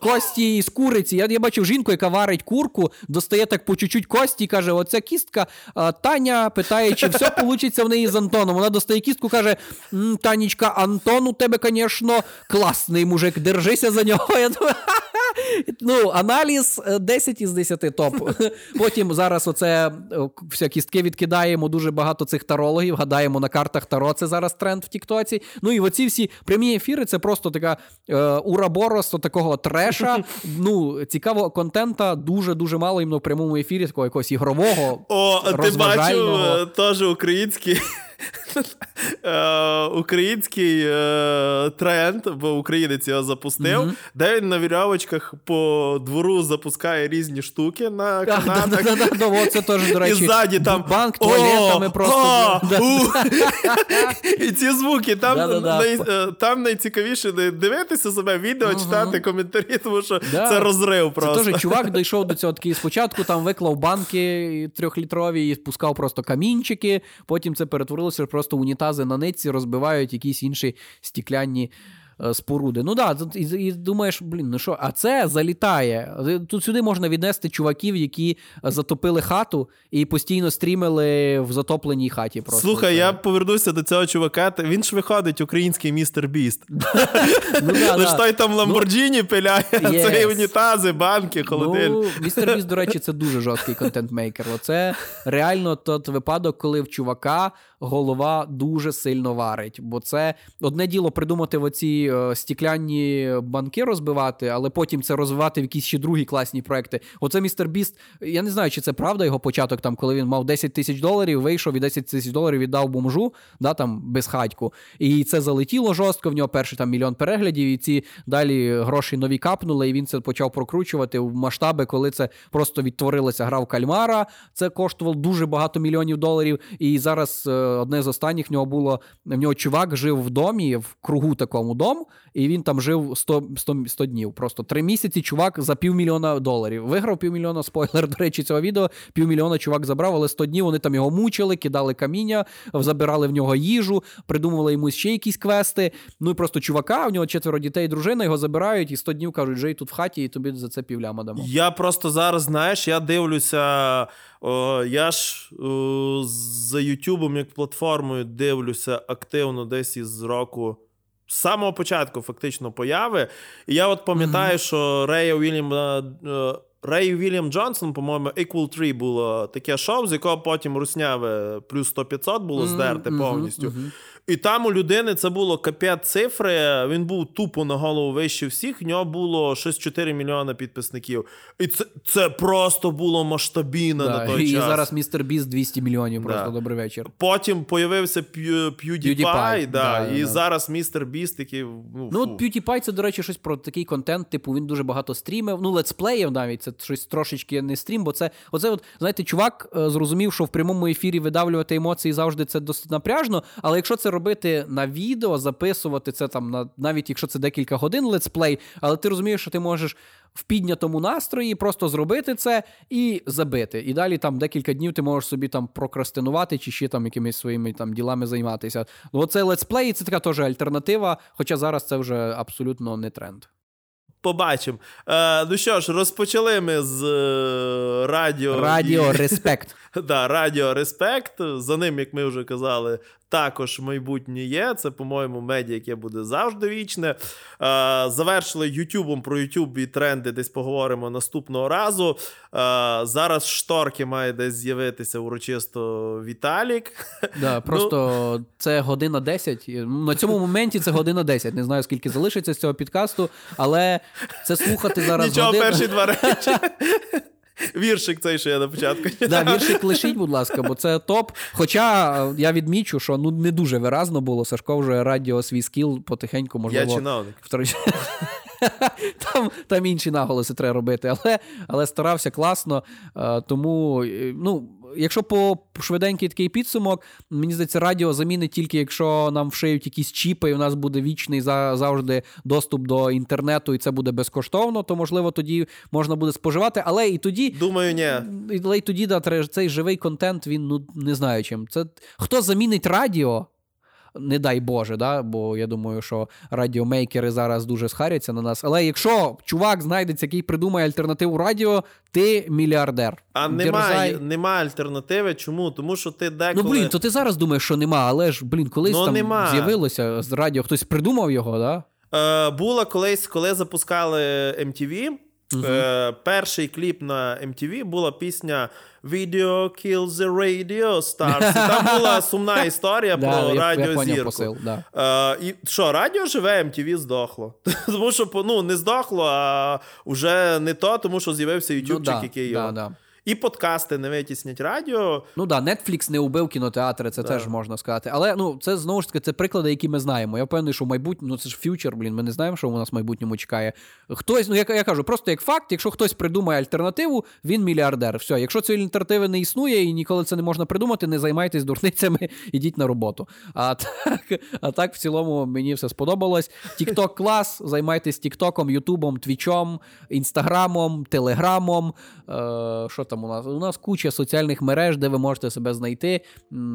кості із куриці. Я, я бачив жінку, яка варить курку, достає так по чуть-чуть кості і каже, оця кістка. Таня питає, чи все вийде в неї з Антоном. Вона достає кістку, каже, Танечка, Антон у тебе, звісно, класний мужик, держися за нього. Я думаю, ну, аналіз десять із десяти, топ. Потім зараз оце, всі кістки відкидаємо, дуже багато цих тарологів, гадаємо на картах таро, це зараз тренд в тіктоці. Ну, і оці всі прямі ефіри, це просто така е, ураборос такого треша. Ну, цікавого контента дуже-дуже мало, іменно в прямому ефірі, такого якогось ігрового, О, розважального. Ти бачив, теж український... Український тренд, бо українець його запустив, mm-hmm. де він на вірьовочках по двору запускає різні штуки на канатах. І ззаді там банк туалетами просто. І ці звуки. Там найцікавіше дивитися себе, відео читати, коментарі, тому що це розрив просто. Це теж чувак дійшов до цього такий спочатку, там виклав банки трьохлітрові і пускав просто камінчики, потім це перетворило просто унітази на нитці розбивають якісь інші стікляні е, споруди. Ну да, і, і думаєш, блін, ну що, а це залітає. Тут сюди можна віднести чуваків, які затопили хату і постійно стрімили в затопленій хаті. Просто. Слухай, це... я повернуся до цього чувака, він ж виходить український MrBeast. Лиш той там Ламборджіні пиляє, це унітази, банки, холодильник. Ну, MrBeast, до речі, це дуже жорсткий контент-мейкер. Оце реально тот випадок, коли в чувака голова дуже сильно варить, бо це одне діло придумати в оці е, стіклянні банки розбивати, але потім це розвивати в якісь ще другі класні проекти. Оце MrBeast, я не знаю, чи це правда його початок, там, коли він мав десять тисяч доларів, вийшов і десять тисяч доларів віддав бомжу, да, там, без хатьку. І це залетіло жорстко, в нього перший там мільйон переглядів, і ці далі гроші нові капнули, і він це почав прокручувати в масштаби, коли це просто відтворилася гра в кальмара, це коштувало дуже багато мільйонів доларів, і зараз... Одне з останніх в нього було, в нього чувак жив в домі, в кругу такому дом, і він там жив сто днів. Просто три місяці чувак за півмільйона доларів. Виграв півмільйона, спойлер, до речі, цього відео, півмільйона чувак забрав, але сто днів вони там його мучили, кидали каміння, забирали в нього їжу, придумували йому ще якісь квести. Ну і просто чувака, в нього четверо дітей, дружина, його забирають, і сто днів кажуть, жий тут в хаті, і тобі за це півляма дамо. Я просто зараз, знаєш, я дивлюся... О, я ж о, за Ютубом як платформою дивлюся активно десь із року, з самого початку фактично появи. І я от пам'ятаю, mm-hmm. що Рей Вільям, Рей Вільям Джонсон, по-моєму, Equal три було таке шоу, з якого потім русняве плюс сто-п'ятсот було здерте mm-hmm. повністю. Mm-hmm. І там у людини це було капець цифри, він був тупо на голову вище всіх, в нього було чотири мільйони підписників. І це, це просто було масштабіна да, на той і час. І зараз MrBeast двісті мільйонів, просто да. Добрий вечір. Потім появився PewDiePie, PewDiePie да, да, і да. Зараз MrBeast такий... Ну, ну от PewDiePie це, до речі, щось про такий контент, типу він дуже багато стрімив, ну летсплеїв навіть, це щось трошечки не стрім, бо це, оце от, знаєте, чувак зрозумів, що в прямому ефірі видавлювати емоції завжди це досить напряжно, але якщо це робити на відео, записувати це там, на, навіть якщо це декілька годин летсплей, але ти розумієш, що ти можеш в піднятому настрої просто зробити це і забити. І далі там декілька днів ти можеш собі там прокрастинувати чи ще там якимись своїми там ділами займатися. Ну, оце летсплей, це така теж альтернатива, хоча зараз це вже абсолютно не тренд. Побачимо. Е, ну що ж, розпочали ми з е, радіо. Радіо, і... респект. Да, радіо Респект. За ним, як ми вже казали, також майбутнє є. Це, по-моєму, медіа, яке буде завжди вічне. Завершили Ютубом. Про Ютуб і тренди десь поговоримо наступного разу. Зараз шторки має десь з'явитися урочисто Віталік. Да, просто ну... це година десять. На цьому моменті це година десять. Не знаю, скільки залишиться з цього підкасту, але це слухати зараз нічого, година... перші два речі. Віршик цей, що я на початку. Да, віршик лишіть, будь ласка, бо це топ. Хоча я відмічу, що ну не дуже виразно було. Сашко вже радіо свій скіл потихеньку, можливо... Я чиновник. Втор... Там, там інші наголоси треба робити, але, але старався класно. Тому, ну, якщо по швиденький такий підсумок, мені здається, радіо замінить тільки, якщо нам вшиють якісь чіпи, і в нас буде вічний завжди доступ до інтернету, і це буде безкоштовно, то, можливо, тоді можна буде споживати, але і тоді... Думаю, ні. Але і тоді, да, цей живий контент, він, ну, не знаю чим. Це... Хто замінить радіо? Не дай Боже, да? Бо я думаю, що радіомейкери зараз дуже схаряться на нас. Але якщо чувак знайдеться, який придумає альтернативу радіо, ти мільярдер. А немає нема альтернативи. Чому? Тому що ти деколи... Ну, блін, то ти зараз думаєш, що нема, але ж, блін, колись ну, там нема. З'явилося з радіо. Хтось придумав його, да? Е, була колись, коли запускали ем ті ві, угу. е, перший кліп на ем ті ві була пісня... Video Kills the Radio Stars. Там була сумна історія про радіозірку. І що, радіо живе, ем ті ві здохло. Тому що, ну, не здохло, а вже не то, тому що з'явився ютубчик, який його. І подкасти не витіснять радіо. Ну да, Netflix не убив кінотеатри, це да. теж можна сказати. Але, ну, це, знову ж таки, це приклади, які ми знаємо. Я впевнений, що в майбутньому, ну, це ж фьючер, блін, ми не знаємо, що у нас в майбутньому чекає. Хтось, ну, я, я кажу, просто як факт, якщо хтось придумає альтернативу, він мільярдер. Все, якщо цієї альтернативи не існує і ніколи це не можна придумати, не займайтесь дурницями, ідіть на роботу. А так, а так в цілому мені все сподобалось. TikTok клас, займайтесь TikTokом, Ютубом, Твічом, Інстаграмом, Телеграмом, е, що там у нас? У нас куча соціальних мереж, де ви можете себе знайти.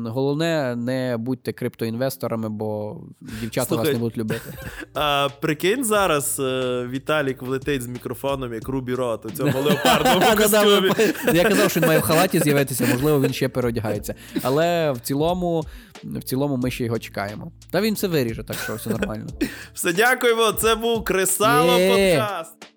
Головне, не будьте криптоінвесторами, бо дівчата Слухай, вас не будуть любити. А, прикинь, зараз Віталік влетить з мікрофоном, як Рубі Рот у цьому леопардовому костюмі. Я казав, що він має в халаті з'явитися, можливо, він ще переодягається. Але в цілому, в цілому ми ще його чекаємо. Та він це виріже, так що все нормально. Все, дякуємо. Це був Кресало подкаст.